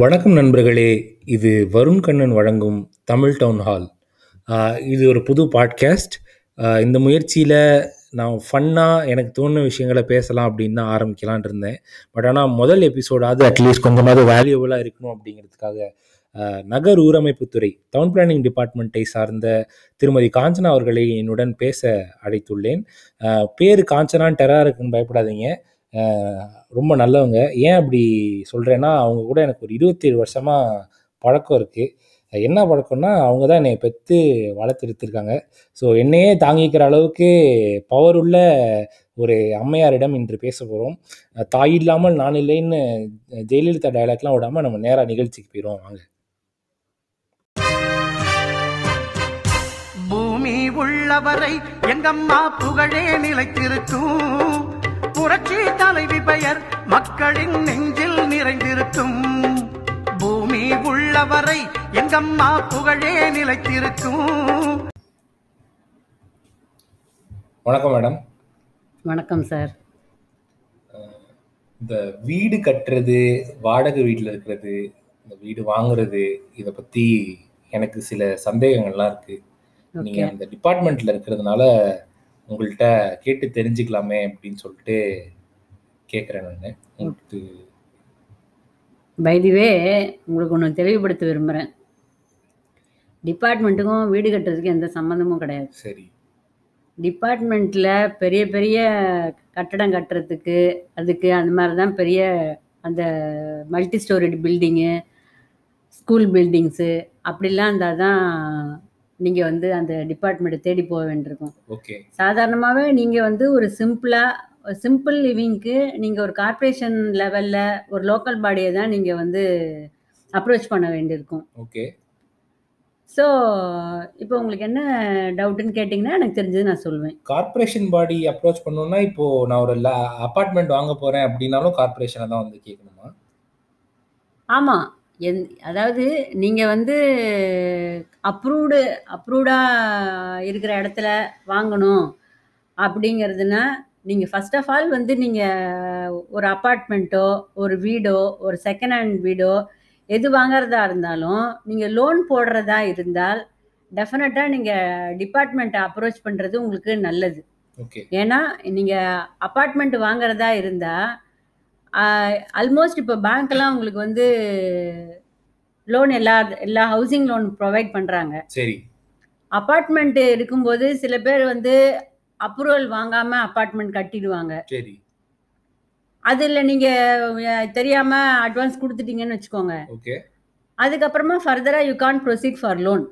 வணக்கம் நண்பர்களே, இது வருண் கண்ணன் வழங்கும் தமிழ் டவுன் ஹால். இது ஒரு புது பாட்காஸ்ட். இந்த முயற்சியில் நான் ஃபன்னாக எனக்கு தோணுன விஷயங்களை பேசலாம் அப்படின்னு தான் ஆரம்பிக்கலான் இருந்தேன். பட் ஆனால் முதல் எபிசோடாவது அட்லீஸ்ட் கொஞ்சமாவது வேல்யூபுளாக இருக்கணும் அப்படிங்கிறதுக்காக நகர் ஊரமைப்புத்துறை டவுன் பிளானிங் டிபார்ட்மெண்ட்டை சார்ந்த திருமதி காஞ்சனா அவர்களை என்னுடன் பேச அழைத்துள்ளேன். பேர் காஞ்சனான்னு டெரா இருக்குன்னு பயப்படாதீங்க, ரொம்ப நல்லவங்க. ஏன் அப்படி சொல்கிறேன்னா, அவங்க கூட எனக்கு ஒரு 27 வருஷமாக பழக்கம் இருக்குது. என்ன பழக்கம்னா, அவங்க தான் என்னை பெற்று வளர்த்தெடுத்திருக்காங்க. ஸோ என்னையே தாங்கிக்கிற அளவுக்கு பவர் உள்ள ஒரு அம்மையாரிடம் இன்று பேச போகிறோம். தாய் இல்லாமல் நான் இல்லைன்னு ஜெயலலிதா டயலாக்லாம் விடாமல் நம்ம நேராக நிகழ்ச்சிக்கு போயிடுவோம். வாங்க. பூமி உள்ளவரை எங்கம்மா புகழே நிலைத்திருக்கும். புரட்சி தலைவி பெயர் மக்களின் நெஞ்சில் நிறைந்திருக்கும். பூமி உள்ளவரை எங்கம்மா புகழே நிலைத்திருக்கும். வணக்கம் மேடம். வணக்கம் சார். இந்த வீடு கட்டுறது, வாடகை வீட்டில் இருக்கிறது, இந்த வீடு வாங்குறது, இதை பற்றி எனக்கு சில சந்தேகங்கள்லாம் இருக்கு. நீங்கள் அந்த டிபார்ட்மெண்ட்ல இருக்கிறதுனால உங்கள்கிட்ட கேட்டு தெரிஞ்சுக்கலாமே அப்படின்னு சொல்லிட்டு கேட்குறேன். நான் உங்களுக்கு பைதிவே உங்களுக்கு ஒன்று தெளிவுபடுத்த விரும்புகிறேன். டிபார்ட்மெண்ட்டுக்கும் வீடு கட்டுறதுக்கும் எந்த சம்மந்தமும் கிடையாது. சரி, டிபார்ட்மெண்ட்டில் பெரிய பெரிய கட்டடம் கட்டுறதுக்கு அதுக்கு அந்த மாதிரி தான் பெரிய அந்த multi storey building, school buildings அப்படிலாம் இருந்தால் தான் நீங்கள் வந்து அந்த டிபார்ட்மெண்ட்டை தேடி போக வேண்டியிருக்கும். ஓகே, சாதாரணமாகவே நீங்கள் வந்து ஒரு சிம்பிள் லிவிங்க்கு நீங்கள் ஒரு கார்பரேஷன் லெவலில் ஒரு லோக்கல் பாடியை தான் நீங்கள் வந்து அப்ரோச் பண்ண வேண்டியிருக்கும். ஓகே, ஸோ இப்போ உங்களுக்கு என்ன டவுட்டுன்னு கேட்டிங்கன்னா, எனக்கு தெரிஞ்சது நான் சொல்வேன். கார்பரேஷன் பாடி அப்ரோச் பண்ணணும்னா, இப்போது நான் ஒரு அப்பார்ட்மெண்ட் வாங்க போகிறேன் அப்படின்னாலும் கார்பரேஷனை தான் வந்து கேட்கணுமா? ஆமாம். அதாவது நீங்கள் வந்து அப்ரூவ்டாக இருக்கிற இடத்துல வாங்கணும் அப்படிங்கிறதுனா, நீங்கள் ஃபர்ஸ்ட் ஆஃப் ஆல் வந்து நீங்கள் ஒரு அப்பார்ட்மெண்ட்டோ ஒரு வீடோ ஒரு செகண்ட் ஹேண்ட் வீடோ எது வாங்கிறதா இருந்தாலும் நீங்கள் லோன் போடுறதா இருந்தால் டெஃபினட்டாக நீங்கள் டிபார்ட்மெண்ட்டை அப்ரோச் பண்ணுறது உங்களுக்கு நல்லது. ஏன்னா நீங்கள் அப்பார்ட்மெண்ட் வாங்கிறதா இருந்தால் ஆல்மோஸ்ட் இப்போ பேங்க்லாம் உங்களுக்கு வந்து லோன் எல்லா ஹவுசிங் லோன் ப்ரொவைட் பண்ணுறாங்க. சரி, அப்பார்ட்மெண்ட் இருக்கும்போது சில பேர் வந்து அப்ரூவல் வாங்காமல் அப்பார்ட்மெண்ட் கட்டிடுவாங்க. சரி, அதில் நீங்கள் தெரியாமல் அட்வான்ஸ் கொடுத்துட்டீங்கன்னு வச்சுக்கோங்க. ஓகே, அதுக்கப்புறமா ஃபர்தராக you can't proceed for loan.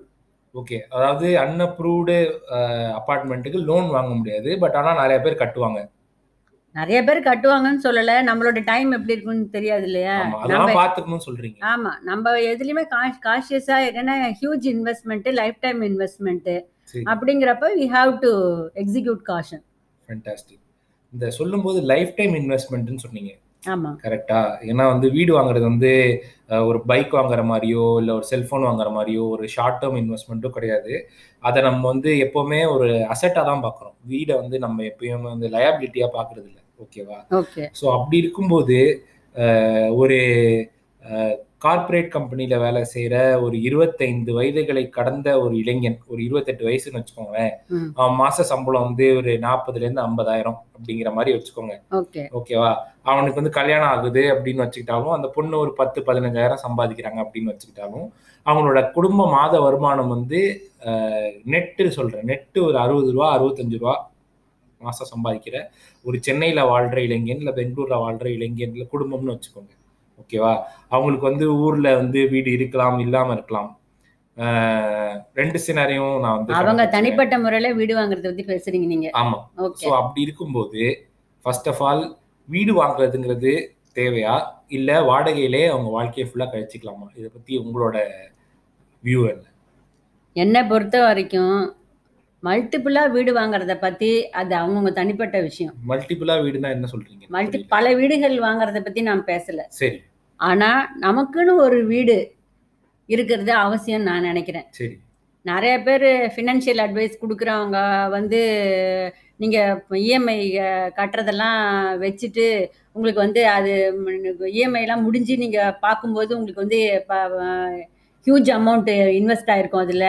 Okay, அதாவது அன்அப்ரூவ்டு அப்பார்ட்மெண்ட்டுக்கு லோன் வாங்க முடியாது. பட் ஆனால் நிறைய பேர் கட்டுவாங்கன்னு சொல்லலை. நம்மளோட டைம் எப்படி இருக்குன்னு தெரியாது இல்லையா, சொல்றீங்க. ஆமா, நம்ம எதுலையுமே காஷியஸா ஏன்னா huge investment, life time investment அப்படிங்கிறப்ப we have to execute caution. Fantastic. இந்த சொல்லும்போது லைஃப் டைம் இன்வெஸ்ட்மெண்ட்னு சொன்னீங்க. ஆமா, கரெக்டா. ஏன்னா வந்து வீடு வாங்குறது வந்து ஒரு பைக் வாங்குற மாதிரியோ இல்லை ஒரு செல்போன் வாங்குற மாதிரியோ ஒரு ஷார்ட் டேர்ம் இன்வெஸ்ட்மெண்ட்டோ கிடையாது. அதை நம்ம வந்து எப்பவுமே ஒரு அசெட்டாக தான் பார்க்குறோம். வீடை வந்து நம்ம எப்பயுமே வந்து லயபிலிட்டியாக பார்க்கறது இல்லை. ஓகேவா? ஓகே. ஸோ அப்படி இருக்கும்போது ஒரு கார்பரேட் கம்பெனியில் வேலை செய்கிற ஒரு 25 வயதுகளை கடந்த ஒரு இளைஞன், ஒரு 28 வயசுன்னு வச்சுக்கோங்களேன், அவன் மாச சம்பளம் வந்து ஒரு 40,000-50,000 அப்படிங்கிற மாதிரி வச்சுக்கோங்க. ஓகேவா? அவனுக்கு வந்து கல்யாணம் ஆகுது அப்படின்னு வச்சுக்கிட்டாலும், அந்த பொண்ணு ஒரு 10,000-15,000 சம்பாதிக்கிறாங்க அப்படின்னு வச்சுக்கிட்டாலும், அவங்களோட குடும்ப மாத வருமானம் வந்து நெட்டு ஒரு 60-65 ரூபா மாசம் சம்பாதிக்கிற ஒரு சென்னையில வாழ்ற இளைஞன் இல்லை பெங்களூர்ல வாழ்ற இளைஞன் இல்லை குடும்பம்னு வச்சுக்கோங்க. ஓகேவா? அவங்களுக்கு வந்து ஊர்ல வந்து வீடு இருக்கலாம், இல்லாம இருக்கலாம். ரெண்டு சினாரியும் நான் வந்து அவங்க தனிப்பட்ட முறையில வீடு வாங்குறது பத்தி பேசுறீங்க நீங்க. ஆமா. சோ அப்படி இருக்கும்போது ஃபர்ஸ்ட் ஆஃப் ஆல் வீடு வாங்குறதுங்கிறது தேவையா, இல்ல வாடகையிலே அவங்க வாழ்க்கையை ஃபுல்லா கழிச்சுக்கலாமா? இதை பத்தி உங்களோட வியூ என்ன? என்னை பொறுத்த வரைக்கும் மல்டிபிளா வீடு வாங்குறத பத்தி அது அவங்கவுங்க தனிப்பட்ட விஷயம். மல்டிபிளா வீடுனா என்ன சொல்றீங்க? பல வீடுகள் வாங்குறத பத்தி நான் பேசல. சரி. ஆனா நமக்குன்னு ஒரு வீடு இருக்கிறது அவசியம் நான் நினைக்கிறேன். சரி. நிறைய பேர் ஃபினான்ஷியல் அட்வைஸ் கொடுக்குறவங்க வந்து நீங்க இஎம்ஐ கட்டுறதெல்லாம் வச்சுட்டு உங்களுக்கு வந்து அது இஎம்ஐலாம் முடிஞ்சு நீங்கள் பார்க்கும்போது உங்களுக்கு வந்து ஹியூஜ் அமௌண்ட்டு இன்வெஸ்ட் ஆகிருக்கும். அதில்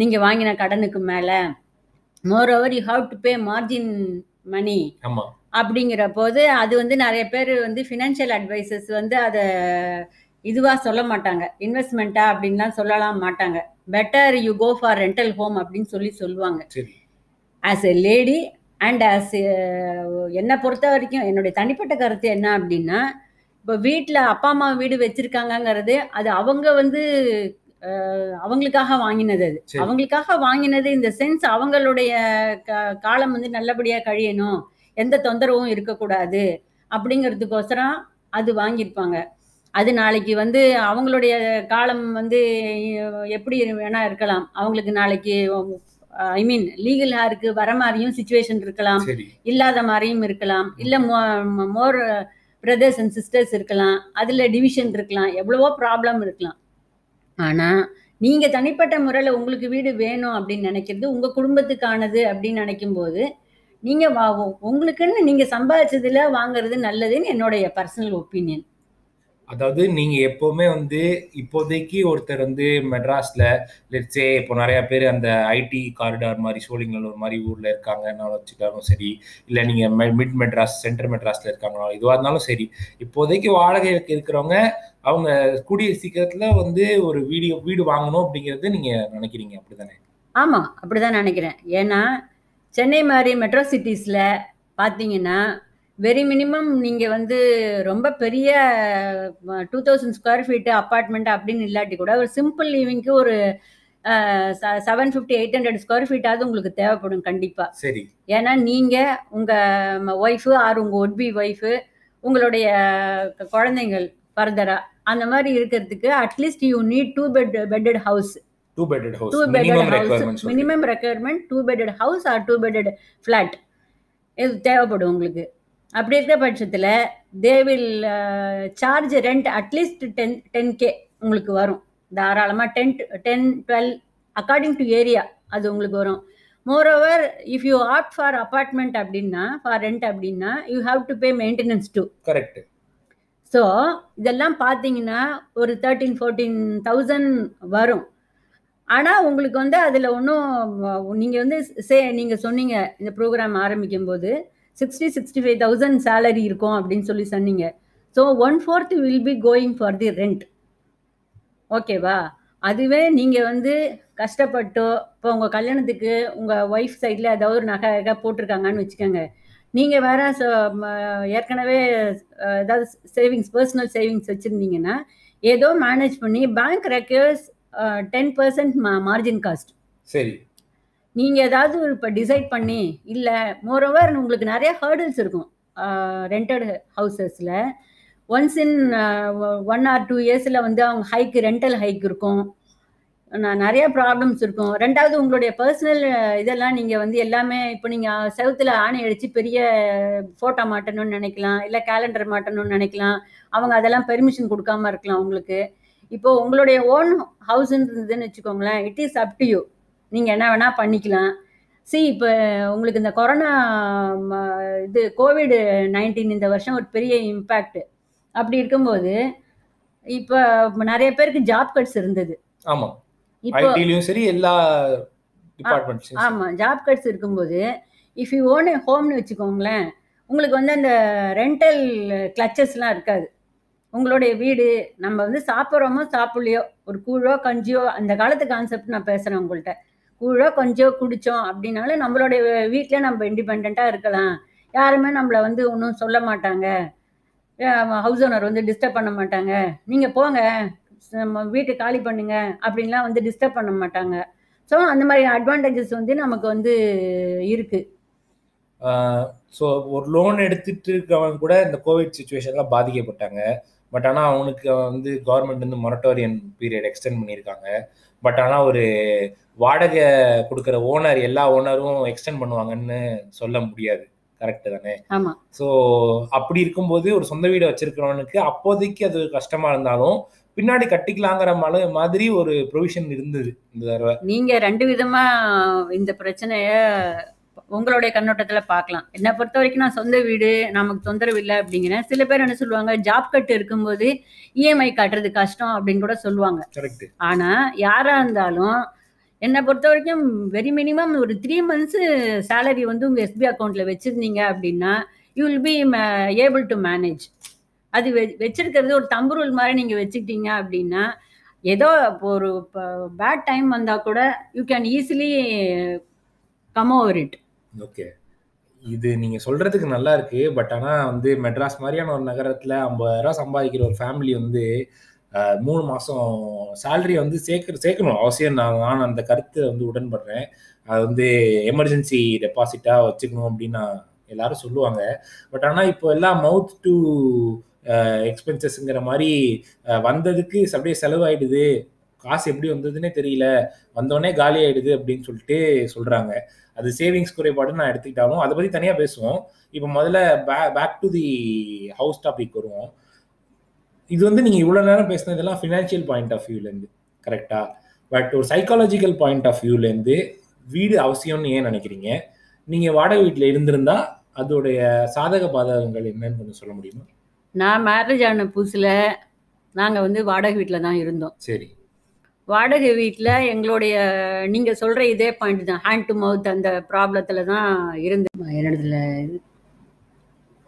நீங்கள் வாங்கின கடனுக்கு மேலே moreover you have to pay margin money அப்படிங்கிற போது அது வந்து நிறைய பேர் வந்து ஃபினான்ஷியல் அட்வைசஸ் வந்து அதை இதுவாக சொல்ல மாட்டாங்க, இன்வெஸ்ட்மெண்ட்டா அப்படின்லாம் சொல்லலாம் மாட்டாங்க. Better you go for rental home அப்படின்னு சொல்லுவாங்க. As a lady and as என்னை பொறுத்த வரைக்கும் என்னுடைய தனிப்பட்ட கருத்து என்ன அப்படின்னா, இப்போ வீட்டில் அப்பா அம்மா வீடு வச்சிருக்காங்கிறது அது அவங்க வந்து அவங்களுக்காக வாங்கினது, அது அவங்களுக்காக வாங்கினது. இந்த சென்ஸ் அவங்களுடைய காலம் வந்து நல்லபடியாக கழியணும், எந்த தொந்தரவும் இருக்கக்கூடாது அப்படிங்கிறதுக்கோசரம் அது வாங்கியிருப்பாங்க. அது நாளைக்கு வந்து அவங்களுடைய காலம் வந்து எப்படி வேணா இருக்கலாம், அவங்களுக்கு நாளைக்கு ஐ மீன் லீகலா இருக்கு வர மாதிரியும் சிச்சுவேஷன் இருக்கலாம், இல்லாத மாதிரியும் இருக்கலாம், இல்லை மோர் பிரதர்ஸ் அண்ட் சிஸ்டர்ஸ் இருக்கலாம், அதுல டிவிஷன் இருக்கலாம், எவ்வளவோ ப்ராப்ளம் இருக்கலாம். ஆனா நீங்க தனிப்பட்ட முறையில் உங்களுக்கு வீடு வேணும் அப்படின்னு நினைக்கிறது உங்க குடும்பத்துக்கானது அப்படின்னு நினைக்கும் போது நீங்க உங்களுக்குன்னு நீங்க சம்பாதிச்சதுல வாங்குறது நல்லதுன்னு என்னுடைய பர்சனல் ஒப்பீனியன். அதாவது நீங்க எப்பவுமே வந்து இப்போதைக்கு ஒருத்தர் வந்து மெட்ராஸ்ல லெட்ஸே இப்போ நிறைய பேர் அந்த ஐடி காரிடார் மாதிரி சோழிங்கநல்லூர் மாதிரி ஊர்ல இருக்காங்கன்னாலும் வச்சுக்காலும் சரி, இல்லை நீங்க மிட் மெட்ராஸ் சென்ட்ரல் மெட்ராஸ்ல இருக்காங்கனாலும் இதுவாக இருந்தாலும் சரி, இப்போதைக்கு வாடகை இருக்கிறவங்க அவங்க கூடிய சீக்கிரத்துல வந்து ஒரு வீடு வாங்கணும் அப்படிங்கிறது நீங்க நினைக்கிறீங்க அப்படிதானே? ஆமா, அப்படிதான் நினைக்கிறேன். ஏன்னா சென்னை மாதிரி மெட்ரோ சிட்டிஸ்ல பாத்தீங்கன்னா வெரி மினிமம் நீங்கள் வந்து ரொம்ப பெரிய 2000 ஸ்கொயர் ஃபீட்டு அப்பார்ட்மெண்ட் அப்படின்னு இல்லாட்டி கூட ஒரு சிம்பிள் லிவிங்க்கு ஒரு 750-800 ஸ்கொயர் ஃபீட்டாவது உங்களுக்கு தேவைப்படும் கண்டிப்பாக. சரி, ஏன்னா நீங்கள் உங்கள் ஒய்ஃபு ஆர் உங்கள் ஒட் பி ஒய்ஃபு உங்களுடைய குழந்தைங்கள் ஃபர்தராக அந்த மாதிரி இருக்கிறதுக்கு at least you need two bedded house minimum requirement 2 bedded house or 2 bedded flat இது தேவைப்படும் உங்களுக்கு. அப்படி இருக்கிற பட்சத்தில் they will charge rent at least 10K உங்களுக்கு வரும் தாராளமாக. 10-12 அக்கார்டிங் டு ஏரியா அது உங்களுக்கு வரும். Moreover if you opt for apartment அப்படின்னா ஃபார் ரெண்ட் அப்படின்னா you have to pay maintenance too. Correct. So இதெல்லாம் பார்த்தீங்கன்னா ஒரு 13,000-14,000 வரும். ஆனால் உங்களுக்கு வந்து அதில் ஒன்றும் நீங்கள் வந்து நீங்கள் சொன்னீங்க இந்த ப்ரோக்ராம் ஆரம்பிக்கும் போது 60-65,000 சேலரி இருக்கும் அப்படின்னு சொல்லி சொன்னீங்க. So 1/4 will be going for the rent. ஓகேவா? அதுவே நீங்கள் வந்து கஷ்டப்பட்டோ இப்போ உங்கள் கல்யாணத்துக்கு உங்கள் ஒய்ஃப் சைடில் ஏதாவது ஒரு நகை போட்டிருக்காங்கன்னு வச்சுக்கோங்க. நீங்கள் வேற ஏற்கனவே ஏதாவது சேவிங்ஸ் பர்சனல் சேவிங்ஸ் வச்சுருந்தீங்கன்னா ஏதோ மேனேஜ் பண்ணி பேங்க் ரெக்யூர்ஸ் 10% மார்ஜின் காஸ்ட். சரி, நீங்கள் ஏதாவது இப்போ டிசைட் பண்ணி இல்லை மோரோவர் உங்களுக்கு நிறைய ஹேர்டில்ஸ் இருக்கும் ரெண்டட் ஹவுசஸில். ஒன்ஸ் இன் 1 or 2 இயர்ஸில் வந்து அவங்க ரெண்டல் ஹைக் இருக்கும், நிறைய ப்ராப்ளம்ஸ் இருக்கும். ரெண்டாவது உங்களுடைய பர்சனல் இதெல்லாம் நீங்கள் வந்து எல்லாமே இப்போ நீங்கள் செவத்தில் ஆணை அடித்து பெரிய ஃபோட்டோ மாட்டணும்னு நினைக்கலாம், இல்லை கேலண்டர் மாட்டணும்னு நினைக்கலாம், அவங்க அதெல்லாம் பெர்மிஷன் கொடுக்காம இருக்கலாம் உங்களுக்கு. இப்போ உங்களுடைய ஓன் ஹவுஸ்ன்னு இருந்ததுன்னு வச்சுக்கோங்களேன், it is up to you, நீங்கள் என்ன வேணால் பண்ணிக்கலாம். இப்போ உங்களுக்கு இந்த கொரோனா இது COVID-19 இந்த வருஷம் ஒரு பெரிய இம்பேக்ட். அப்படி இருக்கும்போது இப்போ நிறைய பேருக்கு ஜாப் கட்ஸ் இருந்தது. ஆமாம், இப்போ சரி எல்லா டிபார்ட்மெண்ட்ஸும். ஆமாம், ஜாப் கட்ஸ் இருக்கும்போது இஃப் யூ ஓன் ஹோம்னு வச்சுக்கோங்களேன் உங்களுக்கு வந்து அந்த ரெண்டல் கிளச்சஸ்லாம் இருக்காது. உங்களுடைய வீடு நம்ம வந்து சாப்பிட்றோமோ சாப்பிட்லையோ ஒரு கூழோ கஞ்சியோ அந்த காலத்து கான்செப்ட் நான் பேசுகிறேன் உங்கள்கிட்ட, கூழோ கஞ்சியோ குடித்தோம் அப்படின்னாலும் நம்மளுடைய வீட்டில் நம்ம இண்டிபெண்ட்டாக இருக்கலாம், யாருமே நம்மளை வந்து ஒன்றும் சொல்ல மாட்டாங்க, ஹவுஸ் ஓனர் வந்து டிஸ்டர்ப் பண்ண மாட்டாங்க, நீங்கள் போங்க நம்ம வீட்டை காலி பண்ணுங்க அப்படின்லாம் வந்து டிஸ்டர்ப் பண்ண மாட்டாங்க. ஸோ அந்த மாதிரி அட்வான்டேஜஸ் வந்து நமக்கு வந்து இருக்குது. ஸோ ஒரு லோன் எடுத்துகிட்டு இருக்கவங்க கூட இந்த கோவிட் சுச்சுவேஷன்லாம் பாதிக்கப்பட்டாங்க. பட் ஆனால் அவனுக்கு வந்து கவர்மெண்ட் வந்து மொரட்டோரியன் பீரியட் எக்ஸ்டெண்ட் பண்ணியிருக்காங்க. பட் ஆனால் ஒரு வாடகை கொடுக்குற ஓனர் எல்லா ஓனரும் எக்ஸ்டெண்ட் பண்ணுவாங்கன்னு சொல்ல முடியாது. கரெக்டு தானே? ஆமாம். ஸோ அப்படி இருக்கும்போது ஒரு சொந்த வீடை வச்சிருக்கிறவனுக்கு அப்போதைக்கு அது கஷ்டமாக இருந்தாலும் பின்னாடி கட்டிக்கலாங்கிற மாதிரி ஒரு ப்ரொவிஷன் இருந்தது இந்த தடவை. நீங்கள் 2 விதமாக இந்த பிரச்சனையை உங்களுடைய கண்ணோட்டத்துல பார்க்கலாம். என்னை பொறுத்த வரைக்கும் நான் சொந்த வீடு, நமக்கு தொந்தரவு இல்லை அப்படிங்கிறேன். சில பேர் என்ன சொல்லுவாங்க, ஜாப் கட் இருக்கும்போது இஎம்ஐ கட்டுறது கஷ்டம் அப்படின்னு கூட சொல்லுவாங்க. ஆனா யாரா இருந்தாலும் என்னை பொறுத்த வரைக்கும் வெரி மினிமம் ஒரு 3 months சேலரி வந்து உங்க எஸ்பிஐ அக்கௌண்ட்ல வச்சிருந்தீங்க அப்படின்னா you will be able to manage. அது வச்சிருக்கிறது ஒரு தம்புருள் மாதிரி நீங்க வச்சுக்கிட்டீங்க அப்படின்னா ஏதோ ஒரு பேட் டைம் வந்தா கூட you can easily come over it. Okay, இது நீங்க சொல்றதுக்கு நல்லா இருக்கு. பட் ஆனா வந்து மெட்ராஸ் மாதிரியான ஒரு நகரத்துல 50,000 சம்பாதிக்கிற ஒரு ஃபேமிலி வந்து 3 மாசம் சேலரி வந்து சேர்க்கணும் அவசியம். நான் அந்த கருத்தை வந்து உடன்படுறேன். அது வந்து எமர்ஜென்சி டெபாசிட்டா வச்சுக்கணும் அப்படின்னு எல்லாரும் சொல்லுவாங்க. பட் ஆனா இப்போ எல்லாம் மவுத் டு எக்ஸ்பென்சஸ்ங்கிற மாதிரி வந்ததுக்கு அப்படியே செலவாயிடுது, காசு எப்படி வந்ததுன்னே தெரியல, வந்தோடனே காலி ஆயிடுது அப்படின்னு சொல்லிட்டு சொல்றாங்க. அது சேவிங்ஸ் குறைபாடுன்னு நான் எடுத்துக்கிட்டாலும் அதை பத்தி தனியா பேசுவோம். இப்போ முதல்ல back to the house topic வருவோம். இது வந்து நீங்க இவ்வளவு நேரம் பேசினதெல்லாம் ஃபினான்ஷியல் பாயிண்ட் ஆஃப் வியூல இருந்து கரெக்டா, பட் ஒரு சைக்காலஜிக்கல் பாயிண்ட் ஆஃப் வியூல இருந்து வீடு அவசியம்னு ஏன் நினைக்கிறீங்க? நீங்க வாடகை வீட்டில் இருந்திருந்தா அதோடைய சாதக பாதகங்கள் என்னன்னு கொஞ்சம் சொல்ல முடியுமா? நான் மேரேஜ் ஆன புதுசில் நாங்கள் வந்து வாடகை வீட்டில் தான் இருந்தோம். சரி, வாடகை வீட்டில் எங்களுடைய நீங்கள் சொல்கிற இதே பாயிண்ட் தான், ஹேண்ட் டு மவுத் அந்த ப்ராப்ளத்தில் தான் இருந்தேன். என்னோடதுல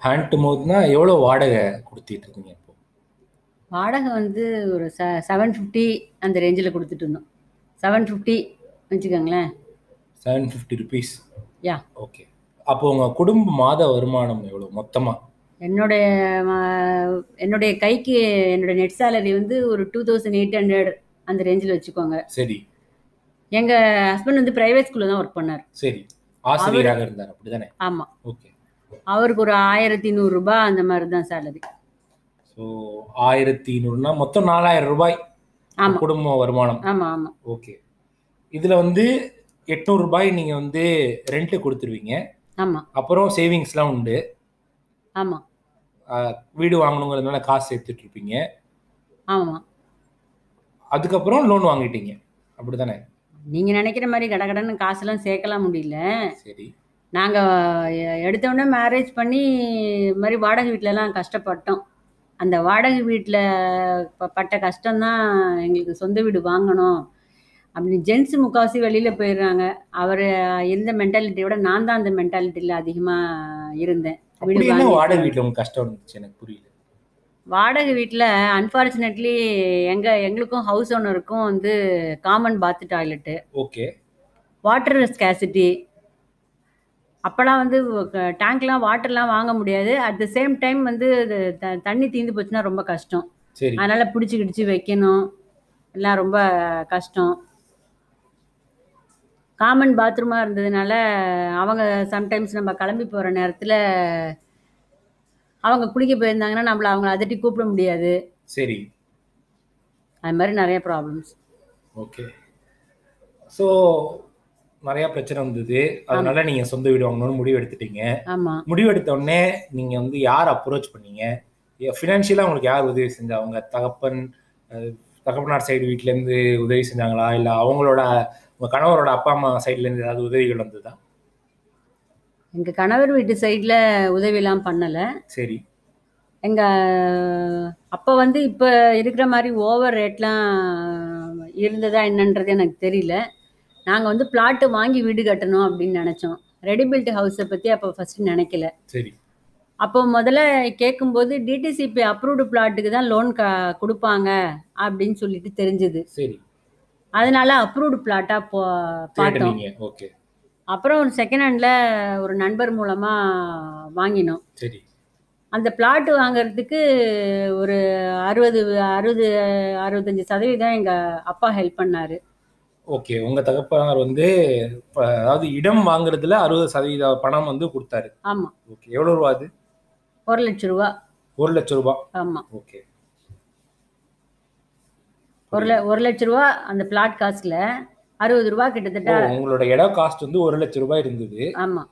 ஹேண்ட் டு மவுத்னா எவ்வளோ வாடகை கொடுத்துட்டு இருக்கீங்க? இப்போ வாடகை வந்து ஒரு 750 அந்த ரேஞ்சில் கொடுத்துட்டு இருந்தோம். 750 வச்சுக்கோங்களேன். 750 rupees. யா, ஓகே. அப்போ உங்கள் குடும்ப மாத வருமானம் எவ்வளோ மொத்தமாக? என்னுடைய கைக்கு என்னோட நெட் சேலரி வந்து ஒரு 2800 அந்த ரேஞ்சில் வச்சுக்கோங்க. சரி, எங்க ஹஸ்பண்ட் வந்து பிரைவேட் ஸ்கூல்ல தான் ஒர்க் பண்ணார். சரி, ஆசிரியராக இருந்தார் அப்படிதானே? ஆமா. ஓகே, அவருக்கு ஒரு 1100 rupees அந்த மாதிரி தான் சேலரி. சோ 1100னா மொத்தம் 4000 rupees குடும்ப வருமானம். ஆமா ஆமா. ஓகே, இதுல வந்து 800 rupees நீங்க வந்து ரெண்ட் கொடுத்துருவீங்க. ஆமா. அப்புறம் சேவிங்ஸ்லாம் உண்டு. ஆமா, வீடு வாங்கணுங்கிறதுனால காசு சேர்த்துட்டு இருப்பீங்க. ஆமா. அதுக்கப்புறம் லோன் வாங்கிட்டீங்க அப்படிதானே? நீங்க நினைக்கிற மாதிரி கடகடன்னு காசெல்லாம் சேர்க்கலாம் முடியல. சரி, நாங்க எடுத்தோடனே மேரேஜ் பண்ணி இது மாதிரி வாடகை வீட்டுல எல்லாம் கஷ்டப்பட்டோம். அந்த வாடகை வீட்டுல பட்ட கஷ்டம்தான் எங்களுக்கு சொந்த வீடு வாங்கணும் அப்படின்னு. ஜென்ஸ் முக்காவாசி வெளியில போயிடுறாங்க. அவர் இருந்த மென்டாலிட்டியோட நான் தான் அந்த மென்டாலிட்டியில அதிகமா இருந்தேன். வாடகை வீட்டில் உங்களுக்கு கஷ்டம் இருந்துச்சு? எனக்கு புரியல. வாடகை வீட்டில் அன்ஃபார்ச்சுனேட்லி எங்களுக்கும் ஹவுஸ் ஓனருக்கும் வந்து common bath toilet. Okay. Water scarcity. அப்போலாம் வந்து டேங்க்லாம் வாட்டர்லாம் வாங்க முடியாது. அட் த சேம் டைம் வந்து தண்ணி தீந்து போச்சுன்னா ரொம்ப கஷ்டம். சரி, அதனால் பிடிச்சி கிடிச்சி வைக்கணும், எல்லாம் ரொம்ப கஷ்டம். காமன் பாத்ரூமாக இருந்ததுனால அவங்க சம்டைம்ஸ் நம்ம கிளம்பி போகிற நேரத்தில் அவங்க குளிக்க போயிருந்தாங்கன்னா நம்மளை அவங்கள அதட்டி கூப்பிட முடியாது. சரி, அது மாதிரி நிறைய ப்ராப்ளம்ஸ். ஓகே, ஸோ நிறையா பிரச்சனை இருந்தது. அதனால நீங்கள் சொந்த வீடு வாங்கணும்னு முடிவு எடுத்துட்டீங்க. ஆமாம். முடிவு எடுத்தோடனே நீங்கள் வந்து யார் அப்ரோச் பண்ணீங்க? ஃபினான்ஷியலாக உங்களுக்கு யார் உதவி செஞ்சாங்க? அவங்க தகப்பனார் சைடு வீட்டிலேருந்து உதவி செஞ்சாங்களா, இல்லை அவங்களோட உங்கள் கணவரோட அப்பா அம்மா சைட்லேருந்து ஏதாவது உதவிகள் வந்ததா? எங்கள் கணவர் வீட்டு சைடில் உதவிலாம் பண்ணலை. சரி. எங்கள் அப்போ வந்து இப்போ இருக்கிற மாதிரி ஓவர் ரேட்லாம் இருந்ததா என்னன்றது எனக்கு தெரியல. நாங்கள் வந்து பிளாட்டு வாங்கி வீடு கட்டணும் அப்படின்னு நினச்சோம். ரெடிபில்ட் ஹவுஸை பற்றி அப்போ ஃபஸ்ட்டு நினைக்கல. சரி. அப்போ முதல்ல கேட்கும்போது டிடிசிபி அப்ரூவ்டு பிளாட்டுக்கு தான் லோன் கொடுப்பாங்க அப்படின்னு சொல்லிட்டு தெரிஞ்சுது. சரி, அதனால அப்ரூவ்டு பிளாட்டா பார்த்தோம். ஓகே. அப்புறம் ஒரு செகண்ட் ஹேண்ட்ல ஒரு நண்பர் மூலமா வாங்கினோம். சரி. அந்த பிளாட் வாங்கறதுக்கு ஒரு 65% எங்க அப்பா ஹெல்ப் பண்ணாரு. ஓகே, உங்க தகப்பனார் வந்து அதாவது இடம் வாங்குறதுல 60% பணம் வந்து கொடுத்தாரு. ஆமா. ஓகே, எவ்வளவு ரூபா அது? 1,00,000 rupees. 1,00,000 rupees. ஆமா. ஓகே, 1,00,000 rupees அந்த பிளாட் காஸ்ட்ல 60 rupees கிட்டத்தட்ட. உங்களோட இட காஸ்ட் வந்து 1,00,000 rupees இருந்தது. ஆமா.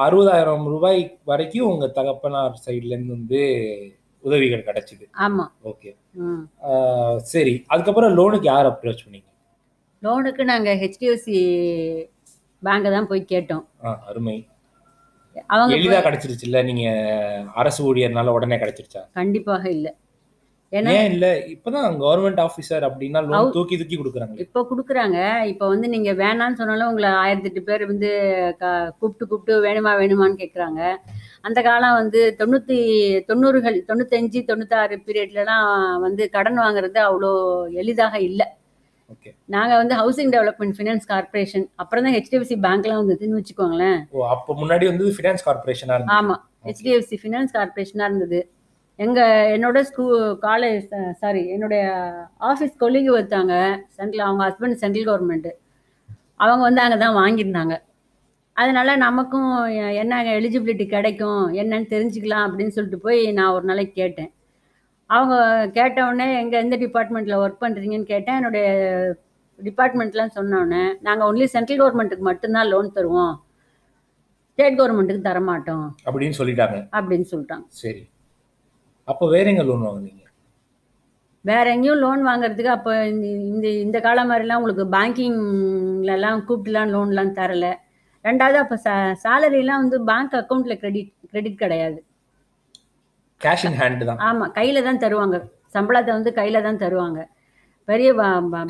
60,000 rupees வரைக்கும் உங்க தகப்பனார் சைடுல இருந்து வந்து உதவிகள் கிடைச்சது. ஆமா. ஓகே. சரி, அதுக்கப்புறம் லோனுக்கு யார் அப்ரோச் பண்ணீங்க? லோனுக்கு நாங்கள் HDFC பேங்கை தான் போய் கேட்டோம். அருமை. அவங்க எளிதா கிடைச்சிருச்சு இல்ல? நீங்க அரசு ஊழியர்னால உடனே கிடைச்சிருச்சா? கண்டிப்பாக இல்ல. ஏன்னா இல்ல இப்பதான் கவர்மெண்ட் ஆபீசர் அப்படினா லோன் தூக்கி தூக்கி குடுக்குறாங்க. இப்ப குடுக்குறாங்க. இப்ப வந்து நீங்க வேணான்னு சொன்னாலும் உங்களை 1008 பேர் வந்து கூப்பிட்டு வேணுமான்னு கேக்குறாங்க. அந்த காலம் வந்து 90 95 96 பீரியட்லாம் வந்து கடன் வாங்குறது அவ்வளோ எளிதாக இல்லை. நாங்க வந்து ஹவுசிங் டெவலப்மெண்ட் ஃபைனான்ஸ் கார்பரேஷன், அப்புறம் தான் HDFC பேங்க்லாம் வந்துன்னு வச்சுக்கோங்களேன். ஆமா, HDFC ஃபைனான்ஸ் கார்பரேஷனா இருந்தது. என்னோட காலேஜ் சாரி என்னுடைய ஆஃபீஸ் கொலீக் ஒருத்தாங்க சென்ட்ரல், அவங்க ஹஸ்பண்ட் சென்ட்ரல் கவர்மெண்ட், அவங்க வந்து அங்கே தான் வாங்கியிருந்தாங்க. அதனால நமக்கும் என்ன எலிஜிபிலிட்டி கிடைக்கும் என்னன்னு தெரிஞ்சுக்கலாம் அப்படின்னு சொல்லிட்டு போய் நான் ஒரு நாளைக்கு கேட்டேன். அவங்க கேட்டவுடனே எங்கள் எந்த டிபார்ட்மெண்ட்டில் ஒர்க் பண்ணுறீங்கன்னு கேட்டேன். என்னுடைய டிபார்ட்மெண்ட்லாம் சொன்னோடனே நாங்கள் ஒன்லி சென்ட்ரல் கவர்மெண்ட்டுக்கு மட்டும்தான் லோன் தருவோம், ஸ்டேட் கவர்மெண்ட்டுக்கு தரமாட்டோம் அப்படின்னு சொல்லிட்டாங்க. சரி, அப்போ வேற எங்கே லோன் வாங்குனீங்க? வேற எங்கேயும் லோன் வாங்குறதுக்கு அப்போ இந்த இந்த காலம் மாதிரிலாம் உங்களுக்கு பேங்கிங்லலாம் கூப்பிட்டுலாம் லோன்லாம் தரலை. ரெண்டாவது அப்போ சேலரிலாம் வந்து பேங்க் அக்கௌண்ட்டில் கிரெடிட் கிடையாது, கேஷ் இன் ஹேண்ட் தான். ஆமாம், கையில் தான் தருவாங்க. சம்பளத்தை வந்து கையில் தான் தருவாங்க. பெரிய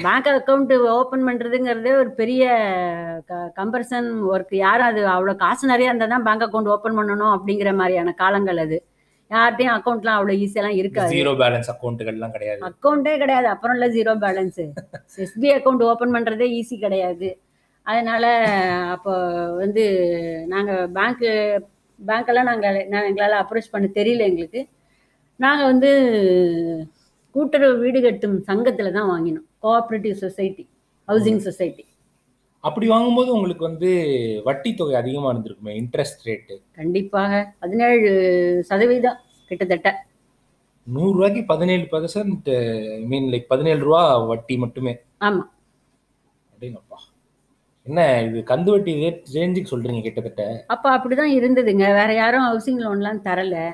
பேங்க் அக்கௌண்ட்டு ஓப்பன் பண்ணுறதுங்கிறதே ஒரு பெரிய கம்பரிசன் ஒர்க்கு. யாரும் அது அவ்வளோ காசு நிறையா இருந்தால் தான் பேங்க் அக்கௌண்ட் ஓப்பன் பண்ணணும் அப்படிங்கிற மாதிரியான காலங்கள் அது. யார்ட்டையும் அக்கௌண்ட்லாம் அவ்வளோ ஈஸியெல்லாம் இருக்காது. ஜீரோ பேலன்ஸ் அக்கௌண்ட்டுகள்லாம் கிடையாது, அக்கௌண்ட்டே கிடையாது. அப்புறம் இல்லை zero balance, SBI account open பண்ணுறதே ஈஸி கிடையாது. அதனால் அப்போ வந்து நாங்கள் பேங்க்கெல்லாம் எங்களால் அப்ரோச் பண்ண தெரியல எங்களுக்கு. நாங்கள் வந்து கூட்டுறவு வீடு கட்டும் சங்கத்தில் தான் வாங்கினோம், கோஆப்ரேட்டிவ் சொசைட்டி, ஹவுசிங் சொசைட்டி. அப்படி வாங்கும்போது உங்களுக்கு வந்து வட்டி தொகை அதிகமாக இருந்திருக்குமே, இன்ட்ரெஸ்ட் ரேட்டு? கண்டிப்பாக 17% கிட்டத்தட்ட. 100 ரூபாய்க்கு 17% மீன் லைக் 17 ரூபா வட்டி மட்டுமே. ஆமாம். அப்படின்னப்பா, என்ன இது கந்து வட்டி ரேஞ்சுக்கு சொல்கிறீங்க கிட்டத்தட்ட? அப்போ அப்படிதான் இருந்ததுங்க. வேற யாரும் ஹவுசிங் லோன்லாம் தரலை.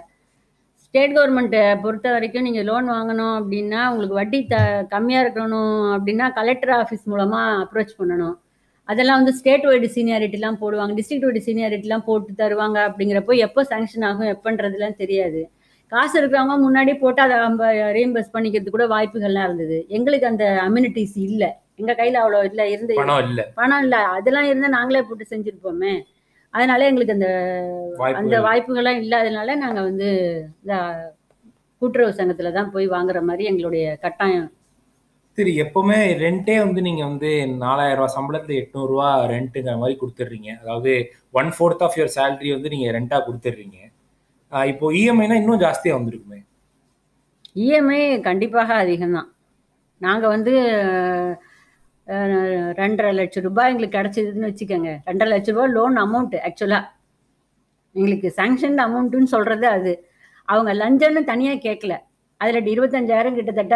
ஸ்டேட் கவர்மெண்ட்டை பொறுத்த வரைக்கும் நீங்கள் லோன் வாங்கணும் அப்படின்னா உங்களுக்கு வட்டி கம்மியாக இருக்கணும் அப்படின்னா கலெக்டர் ஆஃபீஸ் மூலமாக அப்ரோச் பண்ணணும். அதெல்லாம் வந்து ஸ்டேட் வைடு சீனியாரிட்டிலாம் போடுவாங்க, டிஸ்ட்ரிக்ட் வைடு சீனியாரிட்டிலாம் போட்டு தருவாங்க. அப்படிங்கிறப்போ எப்போ சேங்ஷன் ஆகும் எப்போன்றதுலாம் தெரியாது. காசு இருக்கிறவங்க முன்னாடி போட்டு அதை நம்ம ரீஇம்பர்ஸ் பண்ணிக்கிறது கூட வாய்ப்புகள்லாம் இருந்தது. எங்களுக்கு அந்த அம்யூனிட்டிஸ் இல்லை, எங்கள் கையில் அவ்வளோ இல்லை இருந்தது, பணம் இல்லை. அதெல்லாம் இருந்தால் நாங்களே போட்டு செஞ்சுருப்போமே. அதனால எங்களுக்கு அந்த வாய்ப்புகள்லாம் இல்லாததுனால நாங்கள் வந்து இந்த கூட்டுறவு சங்கத்தில் தான் போய் வாங்குற மாதிரி எங்களுடைய கட்டாயம். சரி, எப்பவுமே ரெண்டே வந்து நீங்க வந்து 4000 ரூபா சம்பளத்துல 800 ரூபா ரெண்ட்டுங்கிற மாதிரி கொடுத்துட்றீங்க. அதாவது 1/4 ஆஃப் யுவர் சேலரி வந்து நீங்க ரெண்டா கொடுத்துட்றீங்க. இப்போ இஎம்ஐனா இன்னும் ஜாஸ்தியா வந்துருக்குமே? இஎம்ஐ கண்டிப்பாக அதிகம்தான். நாங்க வந்து 2.5 லட்சம் ரூபாய் எங்களுக்கு கிடைச்சதுன்னு வச்சுக்கோங்க. 2.5 லட்ச ரூபா லோன் அமௌண்ட். ஆக்சுவலா எங்களுக்கு சாங்ஷன் அமௌண்ட்டுன்னு சொல்றது அது. அவங்க லஞ்சம்னு தனியா கேட்கல. அதுல 25,000 கிட்டத்தட்ட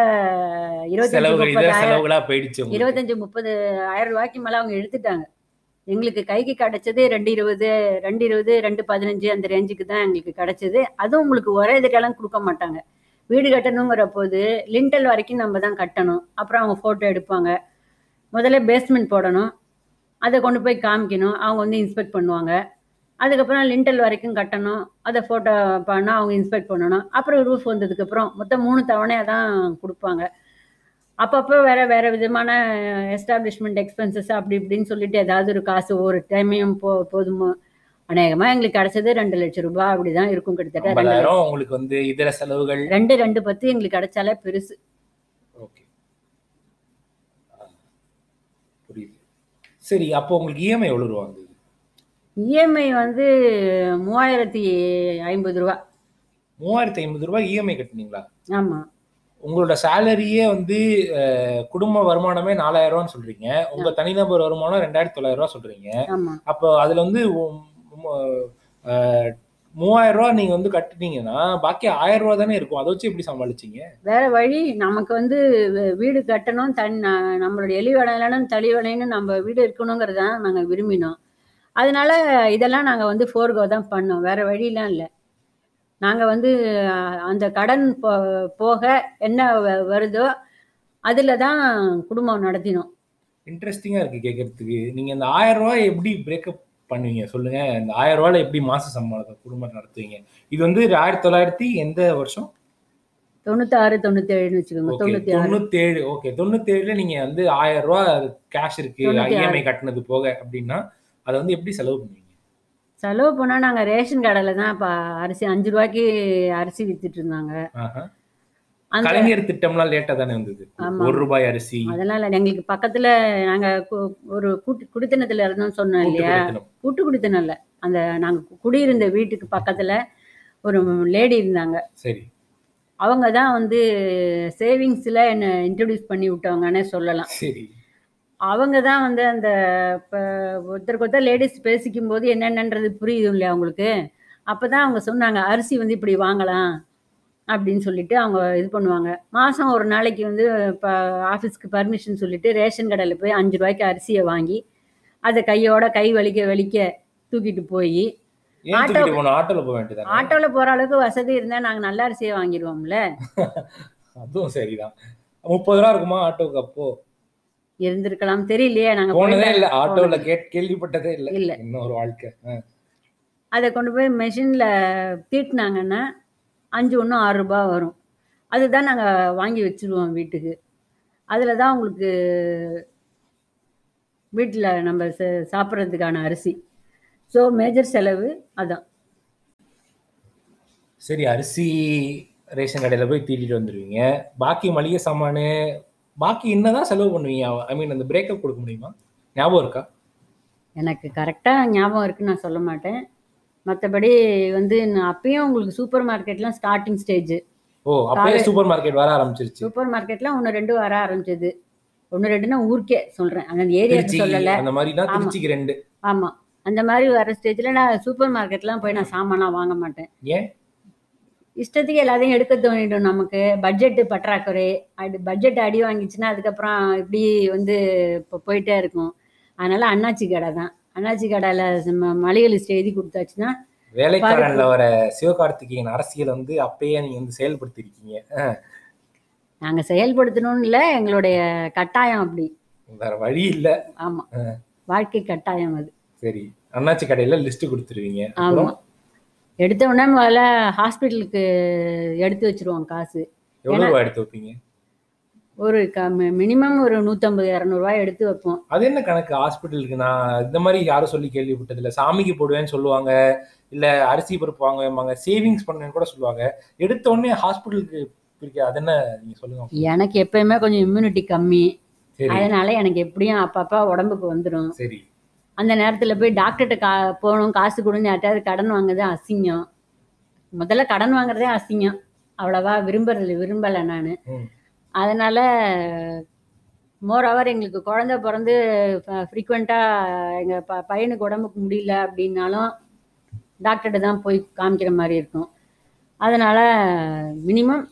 25-30,000 ரூபாய்க்கு மேல அவங்க எடுத்துட்டாங்க. எங்களுக்கு கைக்கு கிடைச்சது 2.20, 2.20, 2.15 அந்த ரேஞ்சுக்கு தான் எங்களுக்கு கிடைச்சது. அதுவும் உங்களுக்கு ஒரே இதுக்கெல்லாம் கொடுக்க மாட்டாங்க. வீடு கட்டணுங்கிற போது லிண்டல் வரைக்கும் நம்ம தான் கட்டணும். அப்புறம் அவங்க போட்டோ எடுப்பாங்க. முதல்ல பேஸ்மெண்ட் போடணும், அதை கொண்டு போய் காமிக்கணும், அவங்க வந்து இன்ஸ்பெக்ட் பண்ணுவாங்க. அதுக்கப்புறம் லிண்டல் வரைக்கும் கட்டணும், அதை ஃபோட்டோ பண்ணால் அவங்க இன்ஸ்பெக்ட் பண்ணணும். அப்புறம் ரூஃப் வந்ததுக்கப்புறம் மொத்தம் 3 தவணையாக தான் கொடுப்பாங்க. அப்பப்போ வேறு வேறு விதமான எஸ்டாப்ளிஷ்மெண்ட் எக்ஸ்பென்சஸ் அப்படி இப்படின்னு சொல்லிட்டு ஏதாவது ஒரு காசு ஒரு டைமையும் போதுமோ. அநேகமாக எங்களுக்கு கிடைச்சது 2 லட்சம் ரூபாய் அப்படி தான் இருக்கும் கிட்டத்தட்ட. உங்களுக்கு வந்து இதர செலவுகள் 2.10 எங்களுக்கு கிடைச்சாலே பெருசு. ஓகே, புரியுது. சரி, அப்போ உங்களுக்கு இஎம்ஐ எவ்வளோ ரூபா வந்தது? இஎம்ஐ வந்து 3,050 ரூபா. 3,050 ரூபா இஎம்ஐ கட்டினீங்களா? ஆமா. உங்களோட சேலரியே வந்து குடும்ப வருமானமே 4,000 ரூபான்னு சொல்றீங்க, உங்க தனிநபர் வருமானம் 2,900 ரூபா சொல்றீங்க. அப்போ அதுல வந்து 3,000 ரூபா நீங்க வந்து கட்டினீங்கன்னா பாக்கி 1,000 ரூபா தானே இருக்கும். அதை வச்சு எப்படி சமாளிச்சீங்க? வேற வழி, நமக்கு வந்து வீடு கட்டணும், நம்மளோட எலிவலையிலும் தளிவலையிலும் நம்ம வீடு இருக்கணுங்கிறதான் நாங்க விரும்பினோம். அதனால இதெல்லாம் நாங்கள் வந்து ஃபோர்கோ தான் பண்ணோம். வேறு வழியெலாம் இல்லை. நாங்கள் வந்து அந்த கடன் போக என்ன வருதோ அதில் தான் குடும்பம் நடத்தினோம். இன்ட்ரெஸ்டிங்காக இருக்குது கேட்குறதுக்கு. நீங்கள் இந்த 1000 ரூபாய் எப்படி பிரேக்கப் பண்ணுவீங்க சொல்லுங்கள்? இந்த 1000 ரூபாயில் எப்படி மாத சம்பளத்தை குடும்பம் நடத்துவீங்க? இது வந்து 1900 எந்த வருஷம்? 96 97 97. ஓகே, 97ல நீங்கள் வந்து 1000 ரூபா கேஷ் இருக்கு, இஎம்ஐ கட்டினது போக அப்படின்னா அதை வந்து எப்படி செலவு பண்ணுவீங்க? செலவு போனால் நாங்கள் ரேஷன் கடையில் தான் இப்போ அரிசி 5 ரூபாய்க்கு அரிசி வித்துட்டு இருந்தாங்க. கலைஞர் திட்டம்லாம் லேட்டா தானே வந்தது, 1 ரூபாய் அரிசி. அதனால எங்களுக்கு பக்கத்துல நாங்க ஒரு குடித்தனத்துல இருந்தோம்னு சொன்னோம் இல்லையா, கூட்டு குடித்தனம் இல்ல, அந்த நாங்க குடியிருந்த வீட்டுக்கு பக்கத்துல ஒரு லேடி இருந்தாங்க. சரி, அவங்க தான் வந்து சேவிங்ஸ்ல என்ன இன்ட்ரோடியூஸ் பண்ணி விட்டாங்கன்னே சொல்லலாம். சரி, அவங்க தான் வந்து அந்த ஒருத்தருக்கு ஒருத்தர் லேடிஸ் பேசிக்கும் போது என்னென்னன்றது புரியுது இல்லையா அவங்களுக்கு. அப்பதான் அவங்க சொன்னாங்க அரிசி வந்து இப்படி வாங்கலாம் அப்படின்னு சொல்லிட்டு அவங்க இது பண்ணுவாங்க. மாதம் ஒரு நாளைக்கு வந்து இப்போ ஆஃபீஸ்க்கு பர்மிஷன் சொல்லிட்டு ரேஷன் கடையில் போய் 5 ரூபாய்க்கு அரிசியை வாங்கி அதை கையோட கை வலிக்க தூக்கிட்டு போய் ஆட்டோவில் போகிற அளவுக்கு வசதி இருந்தால் நாங்கள் நல்ல அரிசியை வாங்கிடுவோம்ல. அதுவும் சரிதான். 30 ரூபா இருக்குமா ஆட்டோக்கு? அப்போ இருந்திருக்கலாம், தெரியலையே, நாங்கள் போனதே இல்லை, ஆட்டோவில் கேள்விப்பட்டதே இல்லை. இல்லை, இன்னொரு வாழ்க்கை. அதை கொண்டு போய் மெஷினில் தீட்டினாங்கன்னா 5 1 6 ரூபா வரும். அதுதான் நாங்கள் வாங்கி வச்சுருவோம் வீட்டுக்கு. அதில் தான் உங்களுக்கு வீட்டில் நம்ம சாப்பிட்றதுக்கான அரிசி. ஸோ மேஜர் செலவு அதான். சரி, அரிசி ரேஷன் கடையில் போய் தீட்டிட்டு வந்துடுவீங்க. பாக்கி மளிகை சாமான் பாக்கி என்னதான் செலவு பண்ணுவீங்க? ஐ மீன், அந்த பிரேக்கப் கொடுக்க முடியுமா? ஞாபகம் இருக்கா? எனக்கு கரெக்டாக ஞாபகம் இருக்குன்னு நான் சொல்ல மாட்டேன். மற்றபடி வந்து அப்பயும் உங்களுக்கு சூப்பர் மார்க்கெட்லாம் ஸ்டார்டிங் ஸ்டேஜ். ஓ, அப்பயே சூப்பர் மார்க்கெட் வர ஆரம்பிச்சிருச்சு. சூப்பர் மார்க்கெட்லாம் 1 2 வர ஆரம்பிச்சது. 1 2னா ஊர்க்கே சொல்றேன், அந்த ஏரியாக்கு சொல்லல. அந்த மாதிரி தான் திருச்சிக்கு 2. ஆமா, அந்த மாதிரி வர ஸ்டேஜ்ல நான் சூப்பர் மார்க்கெட்லாம் போய் நான் சாமானா வாங்க மாட்டேன். ஏன்? இஷ்டத்துக்கு எல்லாத்தையும் எடுக்க தோணிடும் நமக்கு. பட்ஜெட்டு பற்றாக்குறை, அது பட்ஜெட் அடி வாங்கிச்சுன்னா அதுக்கப்புறம் இப்படி வந்து இப்போ போயிட்டே இருக்கும். அதனால அண்ணாச்சி கடை தான். அண்ணாச்சி கடையில மளிகை லிஸ்ட் எழுதி கொடுத்தாச்சுன்னா வேலைக்காரன்ல வர சிவகார்த்திகேயன் அரசியல் வந்து அப்பயே நீங்க வந்து செயல்படுத்திருக்கீங்க. நாங்க செயல்படுத்தணும் இல்ல, எங்களுடைய கட்டாயம் அப்படி, வேற வழி இல்ல. ஆமா, வாழ்க்கை கட்டாயம் அது. சரி, அண்ணாச்சி கடையில லிஸ்ட் கொடுத்துருவீங்க. ஆமா, எடுத்த உடனே முதல்ல ஹாஸ்பிட்டலுக்கு எடுத்து வச்சிருவோம் காசு. எவ்வளவு எடுத்து வைப்பீங்க? ஒரு மினிமம் ஒரு 150 200 ரூபாய் எடுத்து வைப்போம். அது என்ன கணக்கு ஹாஸ்பிட்டலுக்கு? நான் இந்த மாதிரி யாரும் சொல்லி கேள்விப்பட்டதில்லை. சாமிக்கு போடுவேன்னு சொல்லுவாங்க, இல்லை அரிசி பருப்பு வாங்குவாங்க, சேவிங்ஸ் பண்ணுவேன்னு கூட சொல்லுவாங்க. எடுத்த உடனே ஹாஸ்பிட்டலுக்கு பிரிக்க, அது என்ன நீங்கள் சொல்லுங்க. எனக்கு எப்பயுமே கொஞ்சம் இம்யூனிட்டி கம்மி, அதனால எனக்கு எப்படியும் அப்பப்பா உடம்புக்கு வந்துடும். சரி, அந்த நேரத்தில் போய் டாக்டர்கிட்ட போகணும், காசு கொடுன்னு யார்ட்டாவது கடன் வாங்குறது அசிங்கம். முதல்ல கடன் வாங்குறதே அசிங்கம், அவ்வளவா விரும்பலை நான். அதனால் மோரோவர் எங்களுக்கு குழந்த பிறந்து ஃப்ரீக்வெண்ட்டாக எங்கள் பையனுக்கு உடம்புக்கு முடியல அப்படின்னாலும் டாக்டர்கிட்ட தான் போய் காமிக்கிற மாதிரி இருக்கும். அதனால் மினிமம்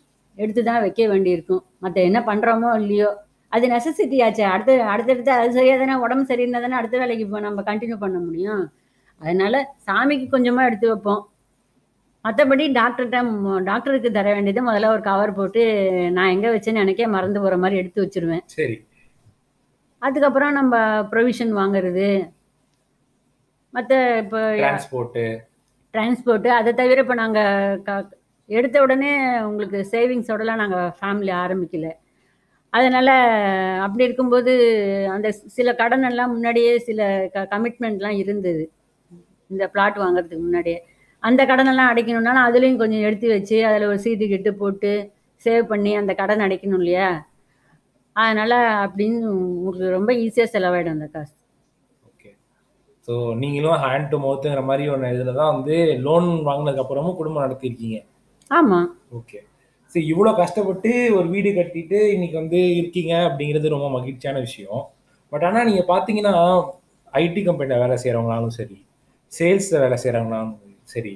எடுத்து தான் வைக்க வேண்டியிருக்கும். மற்ற என்ன பண்ணுறோமோ இல்லையோ அது நெசசிட்டி ஆச்சு. அடுத்தடுத்து அது சரியாக தானே, உடம்பு சரியில்லை தானே அடுத்த வேலைக்கு இப்போ நம்ம கண்டினியூ பண்ண முடியும். அதனால் சாமிக்கு கொஞ்சமாக எடுத்து வைப்போம். மற்றபடி டாக்டருக்கு தர வேண்டியது முதல்ல ஒரு கவர் போட்டு நான் எங்கே வச்சேன்னு எனக்கே மறந்து போகிற மாதிரி எடுத்து வச்சிருவேன். சரி, அதுக்கப்புறம் நம்ம ப்ரொவிஷன் வாங்கிறது, மற்ற இப்போ டிரான்ஸ்போர்ட்டு, அதை தவிர இப்போ நாங்கள் எடுத்த உடனே உங்களுக்கு சேவிங்ஸோடலாம் நாங்கள் ஃபேமிலி ஆரம்பிக்கல. அதனால் அப்படி இருக்கும்போது அந்த சில கடனெல்லாம் முன்னாடியே சில கமிட்மெண்ட்லாம் இருந்தது இந்த பிளாட் வாங்கிறதுக்கு முன்னாடியே. அந்த கடனெல்லாம் அடைக்கணும்னால அதுலேயும் கொஞ்சம் எடுத்து வச்சு அதில் ஒரு சீட்டு கிட்டு போட்டு சேவ் பண்ணி அந்த கடன் அடைக்கணும் இல்லையா. அதனால் அப்படின்னு உங்களுக்கு ரொம்ப ஈஸியாக செலவாயிடும் அந்த காசு. ஓகே, ஸோ நீங்களும் ஹேண்ட் டு மவுத்துங்கிற மாதிரி ஒன்று இதில் தான் வந்து லோன் வாங்கினதுக்கப்புறமும் குடும்பம் நடத்திருக்கீங்க. ஆமாம். ஓகே, சரி, இவ்வளோ கஷ்டப்பட்டு ஒரு வீடு கட்டிட்டு இன்னைக்கு வந்து இருக்கீங்க அப்படிங்கிறது ரொம்ப மகிழ்ச்சியான விஷயம். பட் ஆனால் நீங்கள் பார்த்தீங்கன்னா ஐடி கம்பெனியில் வேலை செய்கிறவங்களாலும் சரி, சேல்ஸில் வேலை செய்கிறவங்களாலும் சரி,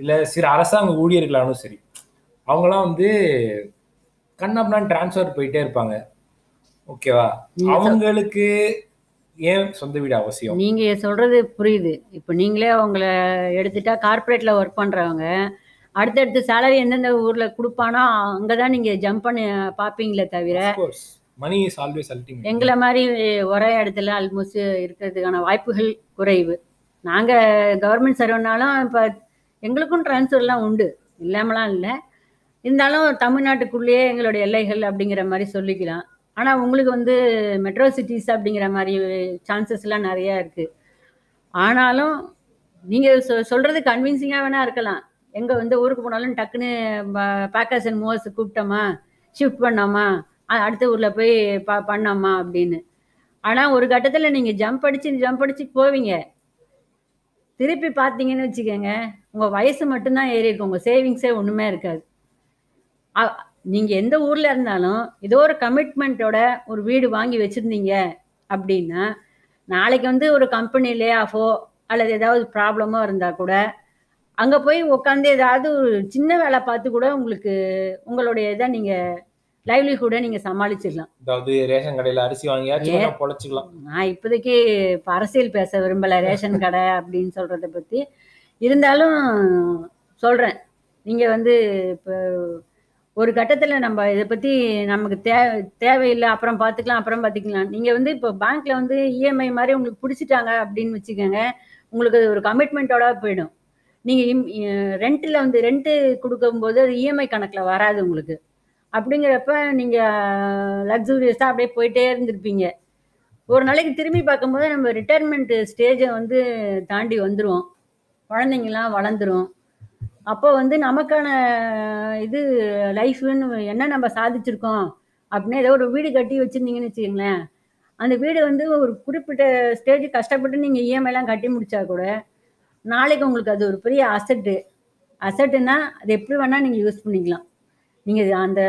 இல்லை சில அரசாங்க ஊழியர்களாலும் சரி, அவங்களாம் வந்து கண்ணப்பனான் டிரான்ஸ்ஃபர் போயிட்டே இருப்பாங்க. ஓகேவா? அவங்களுக்கு ஏன் சொந்த வீடு அவசியம்? நீங்கள் சொல்கிறது புரியுது. இப்போ நீங்களே அவங்கள எடுத்துட்டா கார்பரேட்டில் ஒர்க் பண்ணுறவங்க அடுத்தடுத்து சேலரி எந்தெந்த ஊரில் கொடுப்பானோ அங்கே தான் நீங்கள் ஜம்ப் பண்ணி பார்ப்பீங்களே தவிர மணி இஸ் ஆல்வேஸ் அல்டிமேட். எங்களை மாதிரி ஒரே இடத்துல ஆல்மோஸ்ட் இருக்கிறதுக்கான வாய்ப்புகள் குறைவு. நாங்கள் கவர்மெண்ட் சர்வனாலும் இப்போ எங்களுக்கும் ட்ரான்ஸ்ஃபர்லாம் உண்டு, இல்லாமலாம் இல்லை, இருந்தாலும் தமிழ்நாட்டுக்குள்ளேயே எங்களுடைய எல்லைகள் அப்படிங்கிற மாதிரி சொல்லிக்கலாம். ஆனால் உங்களுக்கு வந்து மெட்ரோ சிட்டிஸ் அப்படிங்கிற மாதிரி சான்சஸ்லாம் நிறையா இருக்குது. ஆனாலும் நீங்கள் சொல்கிறது கன்வின்சிங்காக வேணா இருக்கலாம். எங்கே வந்து ஊருக்கு போனாலும் டக்குன்னு பேக்கர்ஸ் அண்ட் மூவர்ஸ் கூப்பிட்டோமா, ஷிஃப்ட் பண்ணோமா, அடுத்த ஊரில் போய் பண்ணோமா அப்படின்னு. ஆனால் ஒரு கட்டத்தில் நீங்கள் ஜம்ப் அடித்து போவீங்க. திருப்பி பார்த்தீங்கன்னு வச்சுக்கோங்க, உங்கள் வயசு மட்டும்தான் ஏறி இருக்கும், உங்கள் சேவிங்ஸே ஒன்றுமே இருக்காது. நீங்கள் எந்த ஊரில் இருந்தாலும் ஏதோ ஒரு கமிட்மெண்ட்டோட ஒரு வீடு வாங்கி வச்சுருந்தீங்க அப்படின்னா, நாளைக்கு வந்து ஒரு கம்பெனி லே ஆஃபோ அல்லது ஏதாவது ப்ராப்ளமோ இருந்தால் கூட அங்கே போய் உட்காந்து ஏதாவது ஒரு சின்ன வேலை பார்த்து கூட உங்களுக்கு உங்களுடைய இதை நீங்கள் லைவ்லிஹுட்டை நீங்கள் சமாளிச்சிடலாம். அதாவது ரேஷன் கடையில் அரிசி வாங்கியா பொழைச்சிக்கலாம். நான் இப்போதைக்கு இப்போ அரசியல் பேச விரும்பலை, ரேஷன் கடை அப்படின்னு சொல்கிறத பற்றி. இருந்தாலும் சொல்கிறேன், நீங்கள் வந்து இப்போ ஒரு கட்டத்தில் நம்ம இதை பற்றி நமக்கு தேவையில்லை, அப்புறம் பார்த்துக்கலாம் நீங்கள் வந்து இப்போ பேங்க்கில் வந்து இஎம்ஐ மாதிரி உங்களுக்கு பிடிச்சிட்டாங்க அப்படின்னு வச்சுக்கோங்க, உங்களுக்கு அது ஒரு கமிட்மெண்ட்டோட போயிடும். நீங்கள் ரெண்ட்டில் வந்து ரெண்ட்டு கொடுக்கும்போது அது இஎம்ஐ கணக்கில் வராது உங்களுக்கு. அப்படிங்கிறப்ப நீங்கள் லக்ஸூரியஸாக அப்படியே போயிட்டே இருந்திருப்பீங்க. ஒரு நாளைக்கு திரும்பி பார்க்கும்போது நம்ம ரிட்டையர்மெண்ட் ஸ்டேஜை வந்து தாண்டி வந்துடும், குழந்தைங்களாம் வளர்ந்துடும். அப்போ வந்து நமக்கான இது லைஃப்னு என்ன நம்ம சாதிச்சிருக்கோம் அப்படின்னா, ஏதோ ஒரு வீடு கட்டி வச்சுருந்தீங்கன்னு வச்சுக்கோங்களேன், அந்த வீடு வந்து ஒரு குறிப்பிட்ட ஸ்டேஜ் கஷ்டப்பட்டு நீங்கள் இஎம்ஐலாம் கட்டி முடித்தா கூட நாளைக்கு உங்களுக்கு அது ஒரு பெரிய அசட்டுன்னா அது எப்படி வேணால் நீங்கள் யூஸ் பண்ணிக்கலாம். நீங்கள் அந்த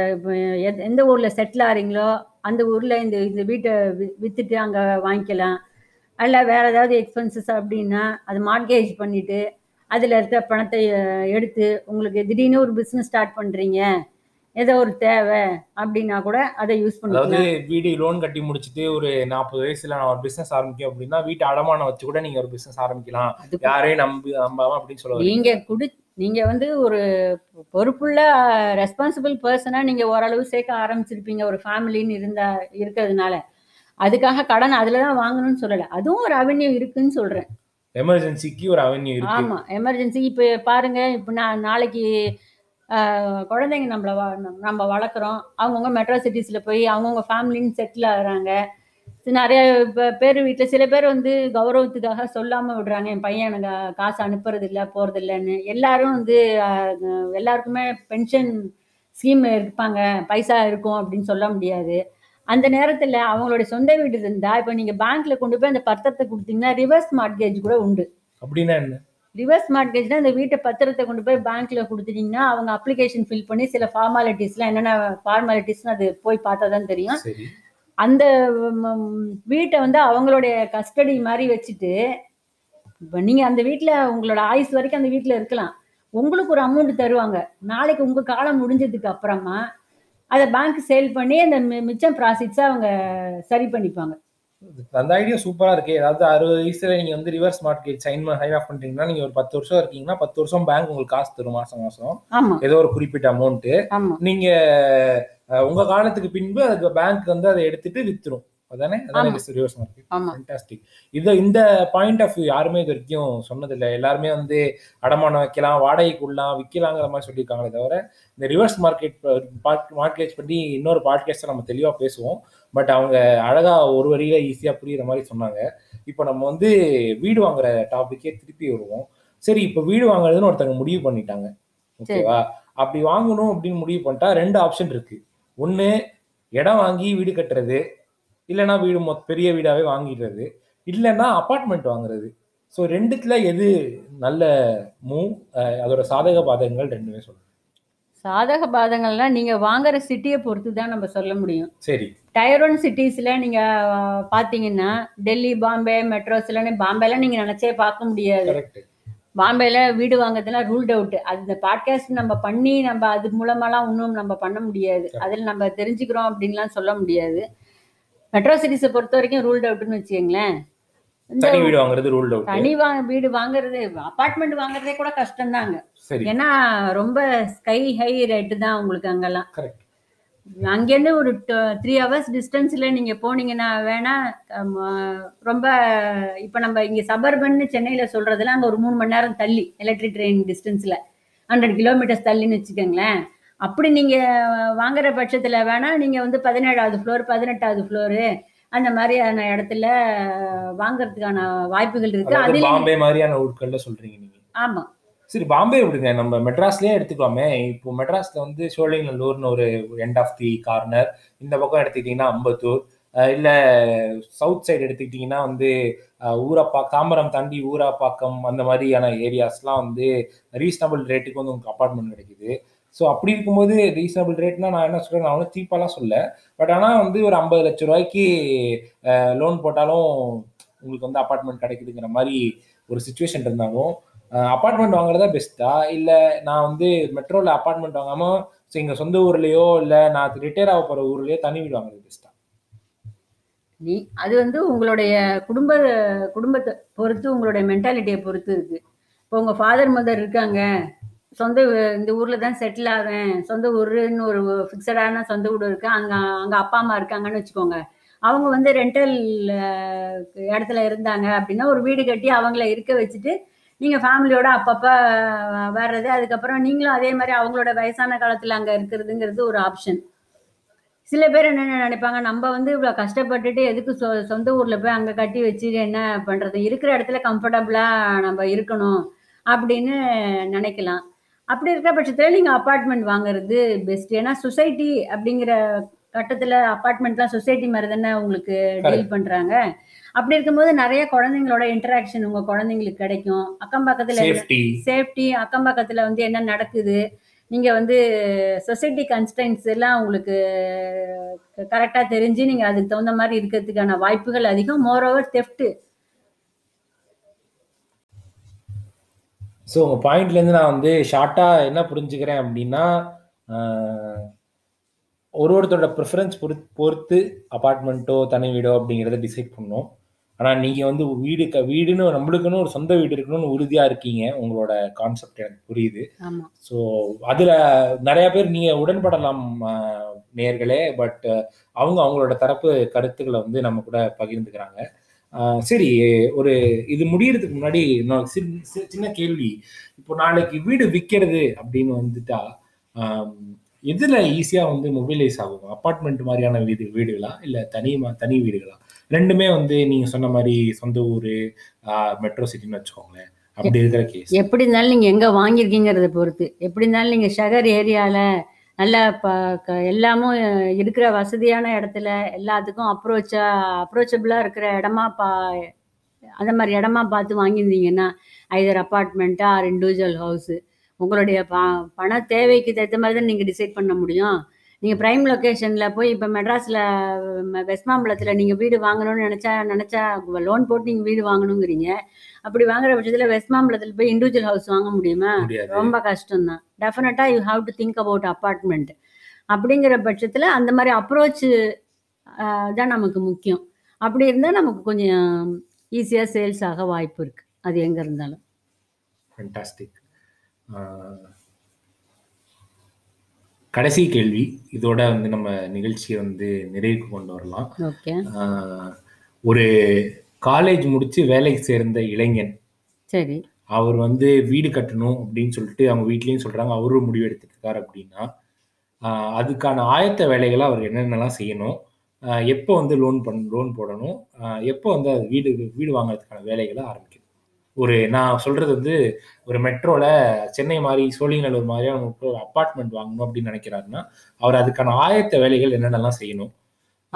எந்த ஊரில் செட்டில் ஆகிறீங்களோ அந்த ஊரில் இந்த வீட்டை விற்றுட்டு அங்கே வாங்கிக்கலாம். அல்ல வேறு ஏதாவது எக்ஸ்பென்சஸ் அப்படின்னா அது மார்கேஜ் பண்ணிவிட்டு அதில் இருக்கிற பணத்தை எடுத்து உங்களுக்கு திடீர்னு ஒரு பிஸ்னஸ் ஸ்டார்ட் பண்ணுறீங்க, ஏதோ ஒரு தேவை அப்படின்னா கூட அதை யூஸ் பண்ணலாம். அதாவது வீடு லோன் கட்டி முடிச்சுட்டு ஒரு 40 வயசில் நான் ஒரு பிஸ்னஸ் ஆரம்பிக்கும் அப்படின்னா வீட்டு அடமானம் வச்சு கூட நீங்கள் ஒரு பிஸ்னஸ் ஆரம்பிக்கலாம். யாரையும் நம்பாமல் அப்படின்னு சொல்லுவாங்க. நீங்கள் வந்து ஒரு பொறுப்புள்ள ரெஸ்பான்சிபிள் பர்சனாக நீங்கள் ஓரளவு சேர்க்க ஆரம்பிச்சிருப்பீங்க ஒரு ஃபேமிலின்னு இருக்கிறதுனால. அதுக்காக கடன் அதில் தான் வாங்கணும்னு சொல்லலை, அதுவும் ஒரு அவென்யூ இருக்குன்னு சொல்கிறேன். எமர்ஜென்சிக்கு ஒரு அவென்யூ இருக்கு. ஆமாம், எமர்ஜென்சி. இப்போ பாருங்கள், இப்போ நாளைக்கு குழந்தைங்க நம்ம வளர்க்குறோம், அவங்கவுங்க மெட்ரோ சிட்டிஸில் போய் அவங்கவுங்க ஃபேமிலின்னு செட்டில் ஆகுறாங்க. நிறைய பேர் வீட்டில் சில பேர் வந்து கௌரவத்துக்காக சொல்லாமல் விடுறாங்க, என் பையன் எனக்கு காசு அனுப்புறது இல்லை போகிறது இல்லைன்னு. எல்லாரும் வந்து எல்லாருக்குமே பென்ஷன் ஸ்கீம் இருப்பாங்க, பைசா இருக்கும் அப்படின்னு சொல்ல முடியாது. அந்த நேரத்தில் அவங்களுடைய சொந்த வீடு இருந்தால் இப்போ நீங்கள் பேங்க்கில் கொண்டு போய் அந்த பத்திரத்தை கொடுத்தீங்கன்னா ரிவர்ஸ் மார்கேஜ் கூட உண்டு. அப்படின்னா என்ன ரிவர்ஸ் மார்கேஜ்னால், அந்த வீட்டை பத்திரத்தை கொண்டு போய் பேங்க்கில் கொடுத்துட்டிங்கன்னா அவங்க அப்ளிகேஷன் ஃபில் பண்ணி சில ஃபார்மாலிட்டிஸ்லாம் என்னென்ன ஃபார்மாலிட்டிஸ்னு அது போய் பார்த்தா தான் தெரியும். அந்த வீட்டை வந்து அவங்களுடைய கஸ்டடி மாதிரி வச்சுட்டு இப்போ நீங்கள் அந்த வீட்டில் உங்களோட ஆயுஸ் வரைக்கும் அந்த வீட்டில் இருக்கலாம். உங்களுக்கு ஒரு அமௌண்ட் தருவாங்க, நாளைக்கு உங்கள் காலம் முடிஞ்சதுக்கு அப்புறமா அதை பேங்க் சேல் பண்ணி அந்த மிச்சம் ப்ராஃபிட்ஸை அவங்க சரி பண்ணிப்பாங்க. அந்த ஐடியா சூப்பராக இருக்குது. ஏதாவது 60 வயசில் நீங்கள் வந்து ரிவர்ஸ் மார்க்கெட் சைன் ஆஃப் பண்ணுறீங்கன்னா நீங்கள் ஒரு 10 வருஷம் இருக்கீங்கன்னா 10 வருஷம் பேங்க் உங்களுக்கு காசு தரும் மாதம் மாதம் ஏதோ ஒரு குறிப்பிட்ட அமௌண்ட்டு. நீங்கள் உங்க காலத்துக்கு பின்பு அதுக்கு பேங்க் வந்து அதை எடுத்துட்டு வித்துரும். அதானே ரிவர்ஸ் மார்க்கெட். இது இந்த பாயிண்ட் ஆஃப் வியூ யாருமே இது வரைக்கும் சொன்னதில்லை. எல்லாருமே வந்து அடமானம் வைக்கலாம், வாடகைக்கு விடலாம், விற்கலாங்கிற மாதிரி சொல்லியிருக்காங்களே தவிர இந்த ரிவர்ஸ் மார்க்கெட் பண்ணி இன்னொரு பாட்காஸ்ட்டை நம்ம தெளிவாக பேசுவோம். பட் அவங்க அழகா ஒரு வரியில ஈஸியா புரியுற மாதிரி சொன்னாங்க. இப்போ நம்ம வந்து வீடு வாங்குற டாபிக்கே திருப்பி வருவோம். சரி, இப்போ வீடு வாங்குறதுன்னு ஒருத்தங்க முடிவு பண்ணிட்டாங்க, ஓகேவா? அப்படி வாங்கணும் அப்படின்னு முடிவு பண்ணிட்டா 2 ஆப்ஷன் இருக்கு. ஒன்று, இடம் வாங்கி வீடு கட்டுறது, இல்லைன்னா வீடு பெரிய வீடாகவே வாங்கிடுறது, இல்லைன்னா அப்பார்ட்மெண்ட் வாங்குறது. ஸோ 2த்துல எது நல்ல மூவ்? அதோட சாதக பாதகங்கள் 2மே சொல்லுங்கள். சாதக பாதங்கள்லாம் நீங்கள் வாங்குற சிட்டியை பொறுத்து தான் நம்ம சொல்ல முடியும். சரி, டயர் 1 சிட்டிஸில் நீங்கள் பார்த்தீங்கன்னா டெல்லி, பாம்பே, மெட்ரோஸ்லன்னு பாம்பேலாம் நீங்கள் நினச்சே பார்க்க முடியாது. பாம்பேல வீடு வாங்குறதுலாம் ரூல்ட் அவுட். அந்த பாட்காஸ்ட் நம்ம பண்ணி நம்ம அது மூலமாலாம் ஒன்றும் நம்ம பண்ண முடியாது, அதில் நம்ம தெரிஞ்சுக்கிறோம் அப்படின்லாம் சொல்ல முடியாது. மெட்ரோ சிட்டிஸை பொறுத்த வரைக்கும் ரூல்ட் அவுட்னு வச்சுக்கோங்களேன். தனி வீடு வாங்குறது ரூல்ட் அவுட். தனி வீடு வாங்குறது, அப்பார்ட்மெண்ட் வாங்குறதே கூட கஷ்டம் தாங்க. ஏன்னா ரொம்ப ஸ்கை ஹை ரேட்டு தான் உங்களுக்கு அங்கெல்லாம். அங்கேருந்து ஒரு 3 hours டிஸ்டன்ஸ்ல நீங்க போனீங்கன்னா வேணா ரொம்ப இப்ப நம்ம இங்க சபர்பன் சென்னையில சொல்றதுல அங்க ஒரு 3 மணி நேரம் தள்ளி எலக்ட்ரிக் ட்ரெயின் டிஸ்டன்ஸ்ல 100 kilometers தள்ளின்னு வச்சுக்கோங்களேன். அப்படி நீங்க வாங்குற பட்சத்துல வேணா நீங்க வந்து 17th floor 18th floor அந்த மாதிரியான இடத்துல வாங்கறதுக்கான வாய்ப்புகள் இருக்கு. அது பாம்பே மாதிரியான ஊர்களில் சொல்றீங்க நீங்க. ஆமா சரி, பாம்பே விடுங்க, நம்ம மெட்ராஸ்லயே எடுத்துக்கலாமே. இப்போ மெட்ராஸ்ல வந்து சோழிங்கநல்லூர்னு ஒரு எண்ட் ஆஃப் தி கார்னர், இந்த பக்கம் எடுத்துக்கிட்டீங்கன்னா அம்பத்தூர், இல்லை சவுத் சைடு எடுத்துக்கிட்டிங்கன்னா வந்து ஊரப்பா தாம்பரம் தாண்டி ஊராப்பாக்கம் அந்த மாதிரியான ஏரியாஸ்லாம் வந்து ரீசனபிள் ரேட்டுக்கு வந்து உங்களுக்கு அப்பார்ட்மெண்ட் கிடைக்குது. ஸோ அப்படி இருக்கும்போது ரீசனபிள் ரேட்னா நான் என்ன சொல்கிறேன், நான் ஒன்றும் சீப்பாலாம் சொல்ல, பட் ஆனால் வந்து ஒரு 50 லட்ச ரூபாய்க்கு லோன் போட்டாலும் உங்களுக்கு வந்து அப்பார்ட்மெண்ட் கிடைக்குதுங்கிற மாதிரி ஒரு சுச்சுவேஷன் இருந்தாலும் அப்பார்ட்மெண்ட் வாங்குறதா பெஸ்ட்டா, இல்லை நான் வந்து மெட்ரோவில் அப்பார்ட்மெண்ட் வாங்காமல் ஸோ எங்கள் சொந்த ஊர்லேயோ இல்லை நான் ரிட்டையர் ஆக போகிற ஊர்லேயோ தனி வீடு வாங்குறது பெஸ்ட்டா? நீ அது வந்து உங்களுடைய குடும்பத்தை பொறுத்து, உங்களுடைய மென்டாலிட்டியை பொறுத்து இருக்கு. இப்போ உங்கள் ஃபாதர் மதர் இருக்காங்க, சொந்த இந்த ஊரில் தான் செட்டில் ஆவேன், சொந்த ஊருன்னு ஒரு ஃபிக்ஸடான சொந்த ஊர் இருக்கு, அங்கே அங்கே அப்பா அம்மா இருக்காங்கன்னு வச்சுக்கோங்க. அவங்க வந்து ரெண்டல் இடத்துல இருந்தாங்க அப்படின்னா ஒரு வீடு கட்டி அவங்கள இருக்க வச்சுட்டு நீங்கள் ஃபேமிலியோட அப்பப்போ வர்றது, அதுக்கப்புறம் நீங்களும் அதே மாதிரி அவங்களோட வயசான காலத்தில் அங்கே இருக்கிறதுங்கிறது ஒரு ஆப்ஷன். சில பேர் என்னென்ன நினைப்பாங்க, நம்ம வந்து இவ்வளோ கஷ்டப்பட்டுட்டு எதுக்கு சொந்த ஊரில் போய் அங்கே கட்டி வச்சு என்ன பண்ணுறது, இருக்கிற இடத்துல கம்ஃபர்டபுளாக நம்ம இருக்கணும் அப்படின்னு நினைக்கலாம். அப்படி இருக்கிற பட்சத்தில் நீங்கள் அப்பார்ட்மெண்ட் வாங்குறது பெஸ்ட். ஏன்னா சொசைட்டி அப்படிங்கிற கட்டத்தில் அப்பார்ட்மெண்ட்லாம் சொசைட்டி மாதிரி தானே உங்களுக்கு டீல் பண்ணுறாங்க. அப்படி இருக்கும்போது நிறைய குழந்தைங்களோட இன்டராக்ஷன் உங்கள் குழந்தைங்களுக்கு கிடைக்கும். அக்கம் பக்கத்தில் சேஃப்டி, அக்கம் பக்கத்தில் வந்து என்ன நடக்குது, நீங்கள் வந்து சொசைட்டி கன்ஸ்டன்ஸ் எல்லாம் உங்களுக்கு கரெக்டாக தெரிஞ்சு நீங்கள் அதுக்கு தகுந்த மாதிரி இருக்கிறதுக்கான வாய்ப்புகள் அதிகம். Moreover theft. ஸோ உங்கள் பாயிண்ட்லேருந்து நான் வந்து ஷார்ட்டாக என்ன புரிஞ்சுக்கிறேன் அப்படின்னா, ஒருத்தரோட ப்ரிஃபரன்ஸ் பொறுத்து அப்பார்ட்மெண்ட்டோ தனி வீடோ அப்படிங்கிறத டிசைட் பண்ணோம். ஆனால் நீங்கள் வந்து வீடுன்னு நம்மளுக்குன்னு ஒரு சொந்த வீடு இருக்கணும்னு உறுதியாக இருக்கீங்க. உங்களோட கான்செப்ட் எனக்கு புரியுது. ஸோ அதில் நிறையா பேர் நீங்கள் உடன்படலாம் நேயர்களே, பட் அவங்க அவங்களோட தரப்பு கருத்துக்களை வந்து நம்ம கூட பகிர்ந்துக்கிறாங்க. சரி, ஒரு இது முடியறதுக்கு முன்னாடி நான் சின்ன கேள்வி. இப்போ நாளைக்கு வீடு விற்கிறது அப்படின்னு வந்துட்டா எதுல ஈஸியா வந்து மொபிலைஸ் ஆகும்? அப்பார்ட்மெண்ட் மாதிரியான வீடுகளா இல்லை தனி வீடுகளா? ரெண்டுமே வந்து நீங்க சொன்ன மாதிரி சொந்த ஊரு மெட்ரோ சிட்டின்னு வச்சுக்கோங்களேன், அப்படி இருக்கிற கேஸ் எப்படி இருந்தாலும் நீங்க எங்க வாங்கிருக்கீங்கிறத பொறுத்து. எப்படி இருந்தாலும் நீங்க ஷகர் ஏரியால நல்லா எல்லாமும் இருக்கிற வசதியான இடத்துல எல்லாத்துக்கும் அப்ரோச்சபிளாக இருக்கிற இடமா அந்த மாதிரி இடமா பார்த்து வாங்கியிருந்தீங்கன்னா ஐதர் அப்பார்ட்மெண்ட்டா ஆர் இண்டிவிஜுவல் ஹவுஸு உங்களுடைய பண தேவைக்கு தகுந்த மாதிரி தான் நீங்கள் டிசைட் பண்ண முடியும். நீங்கள் ப்ரைம் லொக்கேஷனில் போய் இப்போ மெட்ராஸில் வெஸ்ட் மாம்பலத்தில் நீங்கள் வீடு வாங்கணும்னு நினச்சா லோன் போட்டு நீங்கள் வீடு வாங்கணுங்கிறீங்க. அப்படி வாங்குற பட்சத்தில் வெஸ்ட் மாம்பலத்தில் போய் இண்டிவிஜுவல் ஹவுஸ் வாங்க முடியுமா? ரொம்ப கஷ்டம்தான். டெஃபினட்டாக you have to think about apartment. அப்படிங்கிற பட்சத்தில் அந்த மாதிரி அப்ரோச் தான் நமக்கு முக்கியம். அப்படி இருந்தால் நமக்கு கொஞ்சம் ஈஸியாக சேல்ஸ் ஆக வாய்ப்பு இருக்குது, அது எங்கே இருந்தாலும். ஃபேண்டாஸ்டிக். கடைசி கேள்வி, இதோட வந்து நம்ம நிகழ்ச்சியை வந்து நிறைவுக்கு கொண்டு வரலாம். ஓகே. ஒரு காலேஜ் முடிச்சு வேலைக்கு சேர்ந்த இளைஞன், சரி, அவர் வந்து வீடு கட்டணும் அப்படின்னு சொல்லிட்டு அவங்க வீட்லேயும் சொல்றாங்க, அவரும் முடிவு எடுத்துருக்காரு அப்படின்னா அதுக்கான ஆயத்த வேலைகளை அவர் என்னென்னலாம் செய்யணும், எப்போ வந்து லோன் போடணும், எப்போ வந்து அது வீடு வாங்குறதுக்கான வேலைகளை ஆரம்பிக்கணும்? ஒரு நான் சொல்றது வந்து ஒரு மெட்ரோல சென்னை மாதிரி சோழிங்கநல்லூர் மாதிரியான ஒரு அப்பார்ட்மெண்ட் வாங்கணும் அப்படின்னு நினைக்கிறாருன்னா அவர் அதுக்கான ஆயத்த வேலைகள் என்னென்னலாம் செய்யணும்?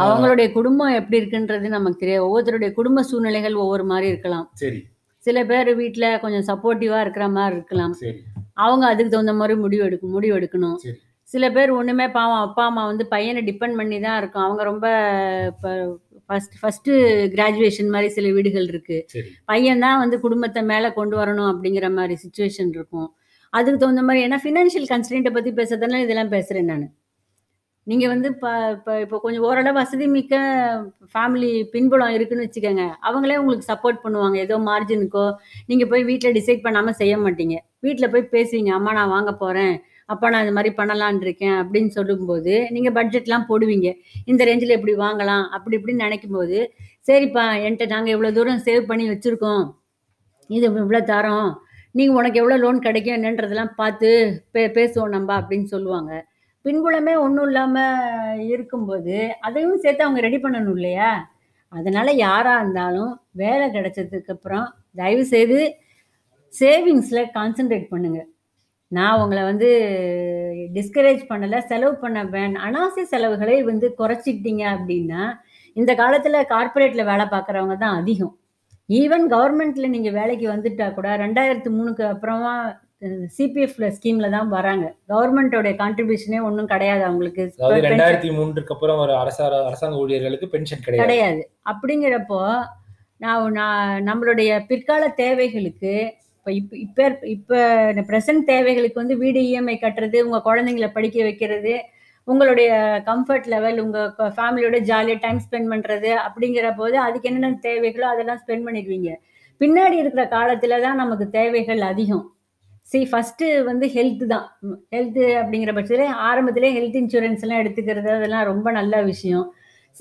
அவங்களுடைய குடும்பம் எப்படி இருக்குன்றது நமக்கு தெரியாது. ஒவ்வொருத்தருடைய குடும்ப சூழ்நிலைகள் ஒவ்வொரு மாதிரி இருக்கலாம். சரி, சில பேர் வீட்டுல கொஞ்சம் சப்போர்ட்டிவா இருக்கிற மாதிரி இருக்கலாம். சரி, அவங்க அதுக்கு தகுந்த மாதிரி முடிவு எடுக்கணும். சில பேர் ஒண்ணுமே பாவம் அப்பா அம்மா வந்து பையனை டிபெண்ட் பண்ணி தான் இருக்கும். அவங்க ரொம்ப ஃபர்ஸ்ட் கிராஜுவேஷன் மாதிரி சில வீடுகள் இருக்கு. பையன் தான் வந்து குடும்பத்தை மேல கொண்டு வரணும் அப்படிங்கிற மாதிரி சிச்சுவேஷன் இருக்கும். அதுக்கு தகுந்த மாதிரி ஏன்னா ஃபினான்ஷியல் கன்ஸ்டன்ட்டை பத்தி பேசுறதுனால இதெல்லாம் பேசுறேன் நான். நீங்க வந்து இப்போ கொஞ்சம் ஓரளவு வசதி மிக்க ஃபேமிலி பின்புலம் இருக்குன்னு வச்சுக்கோங்க, அவங்களே உங்களுக்கு சப்போர்ட் பண்ணுவாங்க. ஏதோ மார்ஜினுக்கோ நீங்க போய் வீட்டில் டிசைட் பண்ணாம செய்ய மாட்டீங்க, வீட்டில் போய் பேசுவீங்க, அம்மா நான் வாங்க போறேன், அப்பா நான் இது மாதிரி பண்ணலான் இருக்கேன் அப்படின்னு சொல்லும் போது நீங்க பட்ஜெட்லாம் போடுவீங்க, இந்த ரேஞ்சில் எப்படி வாங்கலாம் அப்படி இப்படின்னு நினைக்கும் போது, சரிப்பா என்கிட்ட நாங்கள் இவ்வளோ தூரம் சேவ் பண்ணி வச்சுருக்கோம், இது இவ்வளோ தரோம், நீங்கள் உனக்கு எவ்வளோ லோன் கிடைக்கும் என்னன்றதெல்லாம் பார்த்து பேசுவோம் நம்ம அப்படின்னு சொல்லுவாங்க. பின்புலமே ஒன்றும் இல்லாமல் இருக்கும்போது அதையும் சேர்த்து அவங்க ரெடி பண்ணணும் இல்லையா? அதனால் யாராக இருந்தாலும் வேலை கிடைச்சதுக்கப்புறம் தயவுசெய்து சேவிங்ஸில் கான்சன்ட்ரேட் பண்ணுங்கள். நான் உங்களை வந்து டிஸ்கரேஜ் பண்ணலை, செலவு பண்ண வேண்டாம். அனாவசிய செலவுகளை வந்து குறைச்சிக்கிட்டீங்க அப்படின்னா, இந்த காலத்தில் கார்பரேட்டில் வேலை பார்க்குறவங்க தான் அதிகம். ஈவன் கவர்மெண்ட்டில் நீங்கள் வேலைக்கு வந்துட்டா கூட 2003க்கு அப்புறமா சிபிஎஃப்ல ஸ்கீம்ல தான் வராங்க. கவர்மெண்டோட கான்ட்ரிபியூஷனே ஒன்றும் கிடையாது அவங்களுக்கு. 2003க்கு அப்புறம் ஒரு அரசாங்க ஊழியர்களுக்கு பென்ஷன் கிடையாது. அப்படிங்கிறப்போ நம்மளுடைய பிற்கால தேவைகளுக்கு, இப்போ ப்ரெசன்ட் தேவைகளுக்கு வந்து வீடு இஎம்ஐ கட்டுறது, உங்க குழந்தைங்களை படிக்க வைக்கிறது, உங்களுடைய கம்ஃபர்ட் லெவல், உங்க ஃபேமிலியோட ஜாலியாக டைம் ஸ்பெண்ட் பண்றது, அப்படிங்கிற போது அதுக்கு என்னென்ன தேவைகளோ அதெல்லாம் ஸ்பெண்ட் பண்ணிடுவீங்க. பின்னாடி இருக்கிற காலத்துல தான் நமக்கு தேவைகள் அதிகம். ஃபஸ்ட்டு வந்து ஹெல்த்து தான். ஹெல்த்து அப்படிங்கிற பட்சத்தில் ஆரம்பத்திலே ஹெல்த் இன்சூரன்ஸ்லாம் எடுத்துக்கிறது அதெல்லாம் ரொம்ப நல்ல விஷயம்.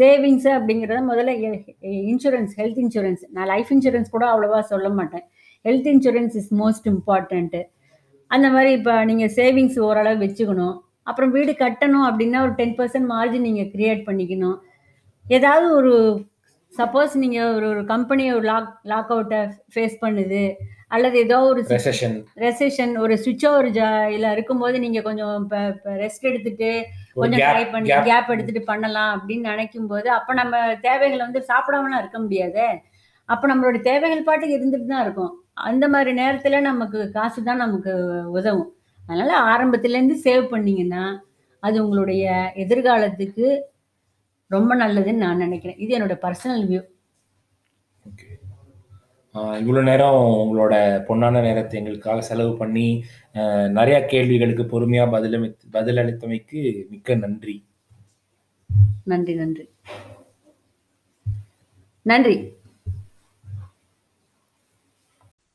சேவிங்ஸு அப்படிங்கிறத முதல்ல இன்சூரன்ஸ், ஹெல்த் இன்சூரன்ஸ், நான் லைஃப் இன்சூரன்ஸ் கூட அவ்வளோவா சொல்ல மாட்டேன், health insurance is most important. அந்த மாதிரி இப்போ நீங்கள் சேவிங்ஸ் ஓரளவு வச்சுக்கணும். அப்புறம் வீடு கட்டணும் அப்படின்னா ஒரு 10% மார்ஜின் நீங்கள் க்ரியேட் பண்ணிக்கணும். ஏதாவது ஒரு சப்போஸ் நீங்கள் ஒரு கம்பெனியை ஒரு லாக் அவுட்டை ஃபேஸ் பண்ணுது, அல்லது ஏதோ ஒரு ரெசெஷன், ஒரு சுவிட்ச் ஓவர் இருக்கும்போது நீங்க கொஞ்சம் ரெஸ்ட் எடுத்துட்டு கொஞ்சம் ட்ரை பண்ணி கேப் எடுத்துட்டு பண்ணலாம் அப்படின்னு நினைக்கும் போது, அப்ப நம்ம தேவைகளை வந்து சாப்பிடாமலாம் இருக்க முடியாது. அப்ப நம்மளோட தேவைகள் பாட்டுக்கு இருந்துட்டு தான் இருக்கும். அந்த மாதிரி நேரத்துல நமக்கு காசு தான் நமக்கு உதவும். அதனால ஆரம்பத்துல இருந்து சேவ் பண்ணீங்கன்னா அது உங்களுடைய எதிர்காலத்துக்கு ரொம்ப நல்லதுன்னு நான் நினைக்கிறேன். இது என்னோட பர்சனல் வியூ. இவ்வளோ நேரம் உங்களோட பொன்னான நேரத்தை எங்களுக்காக செலவு பண்ணி நிறையா கேள்விகளுக்கு பொறுமையாக பதிலளித்தமைக்கு மிக்க நன்றி. நன்றி நன்றி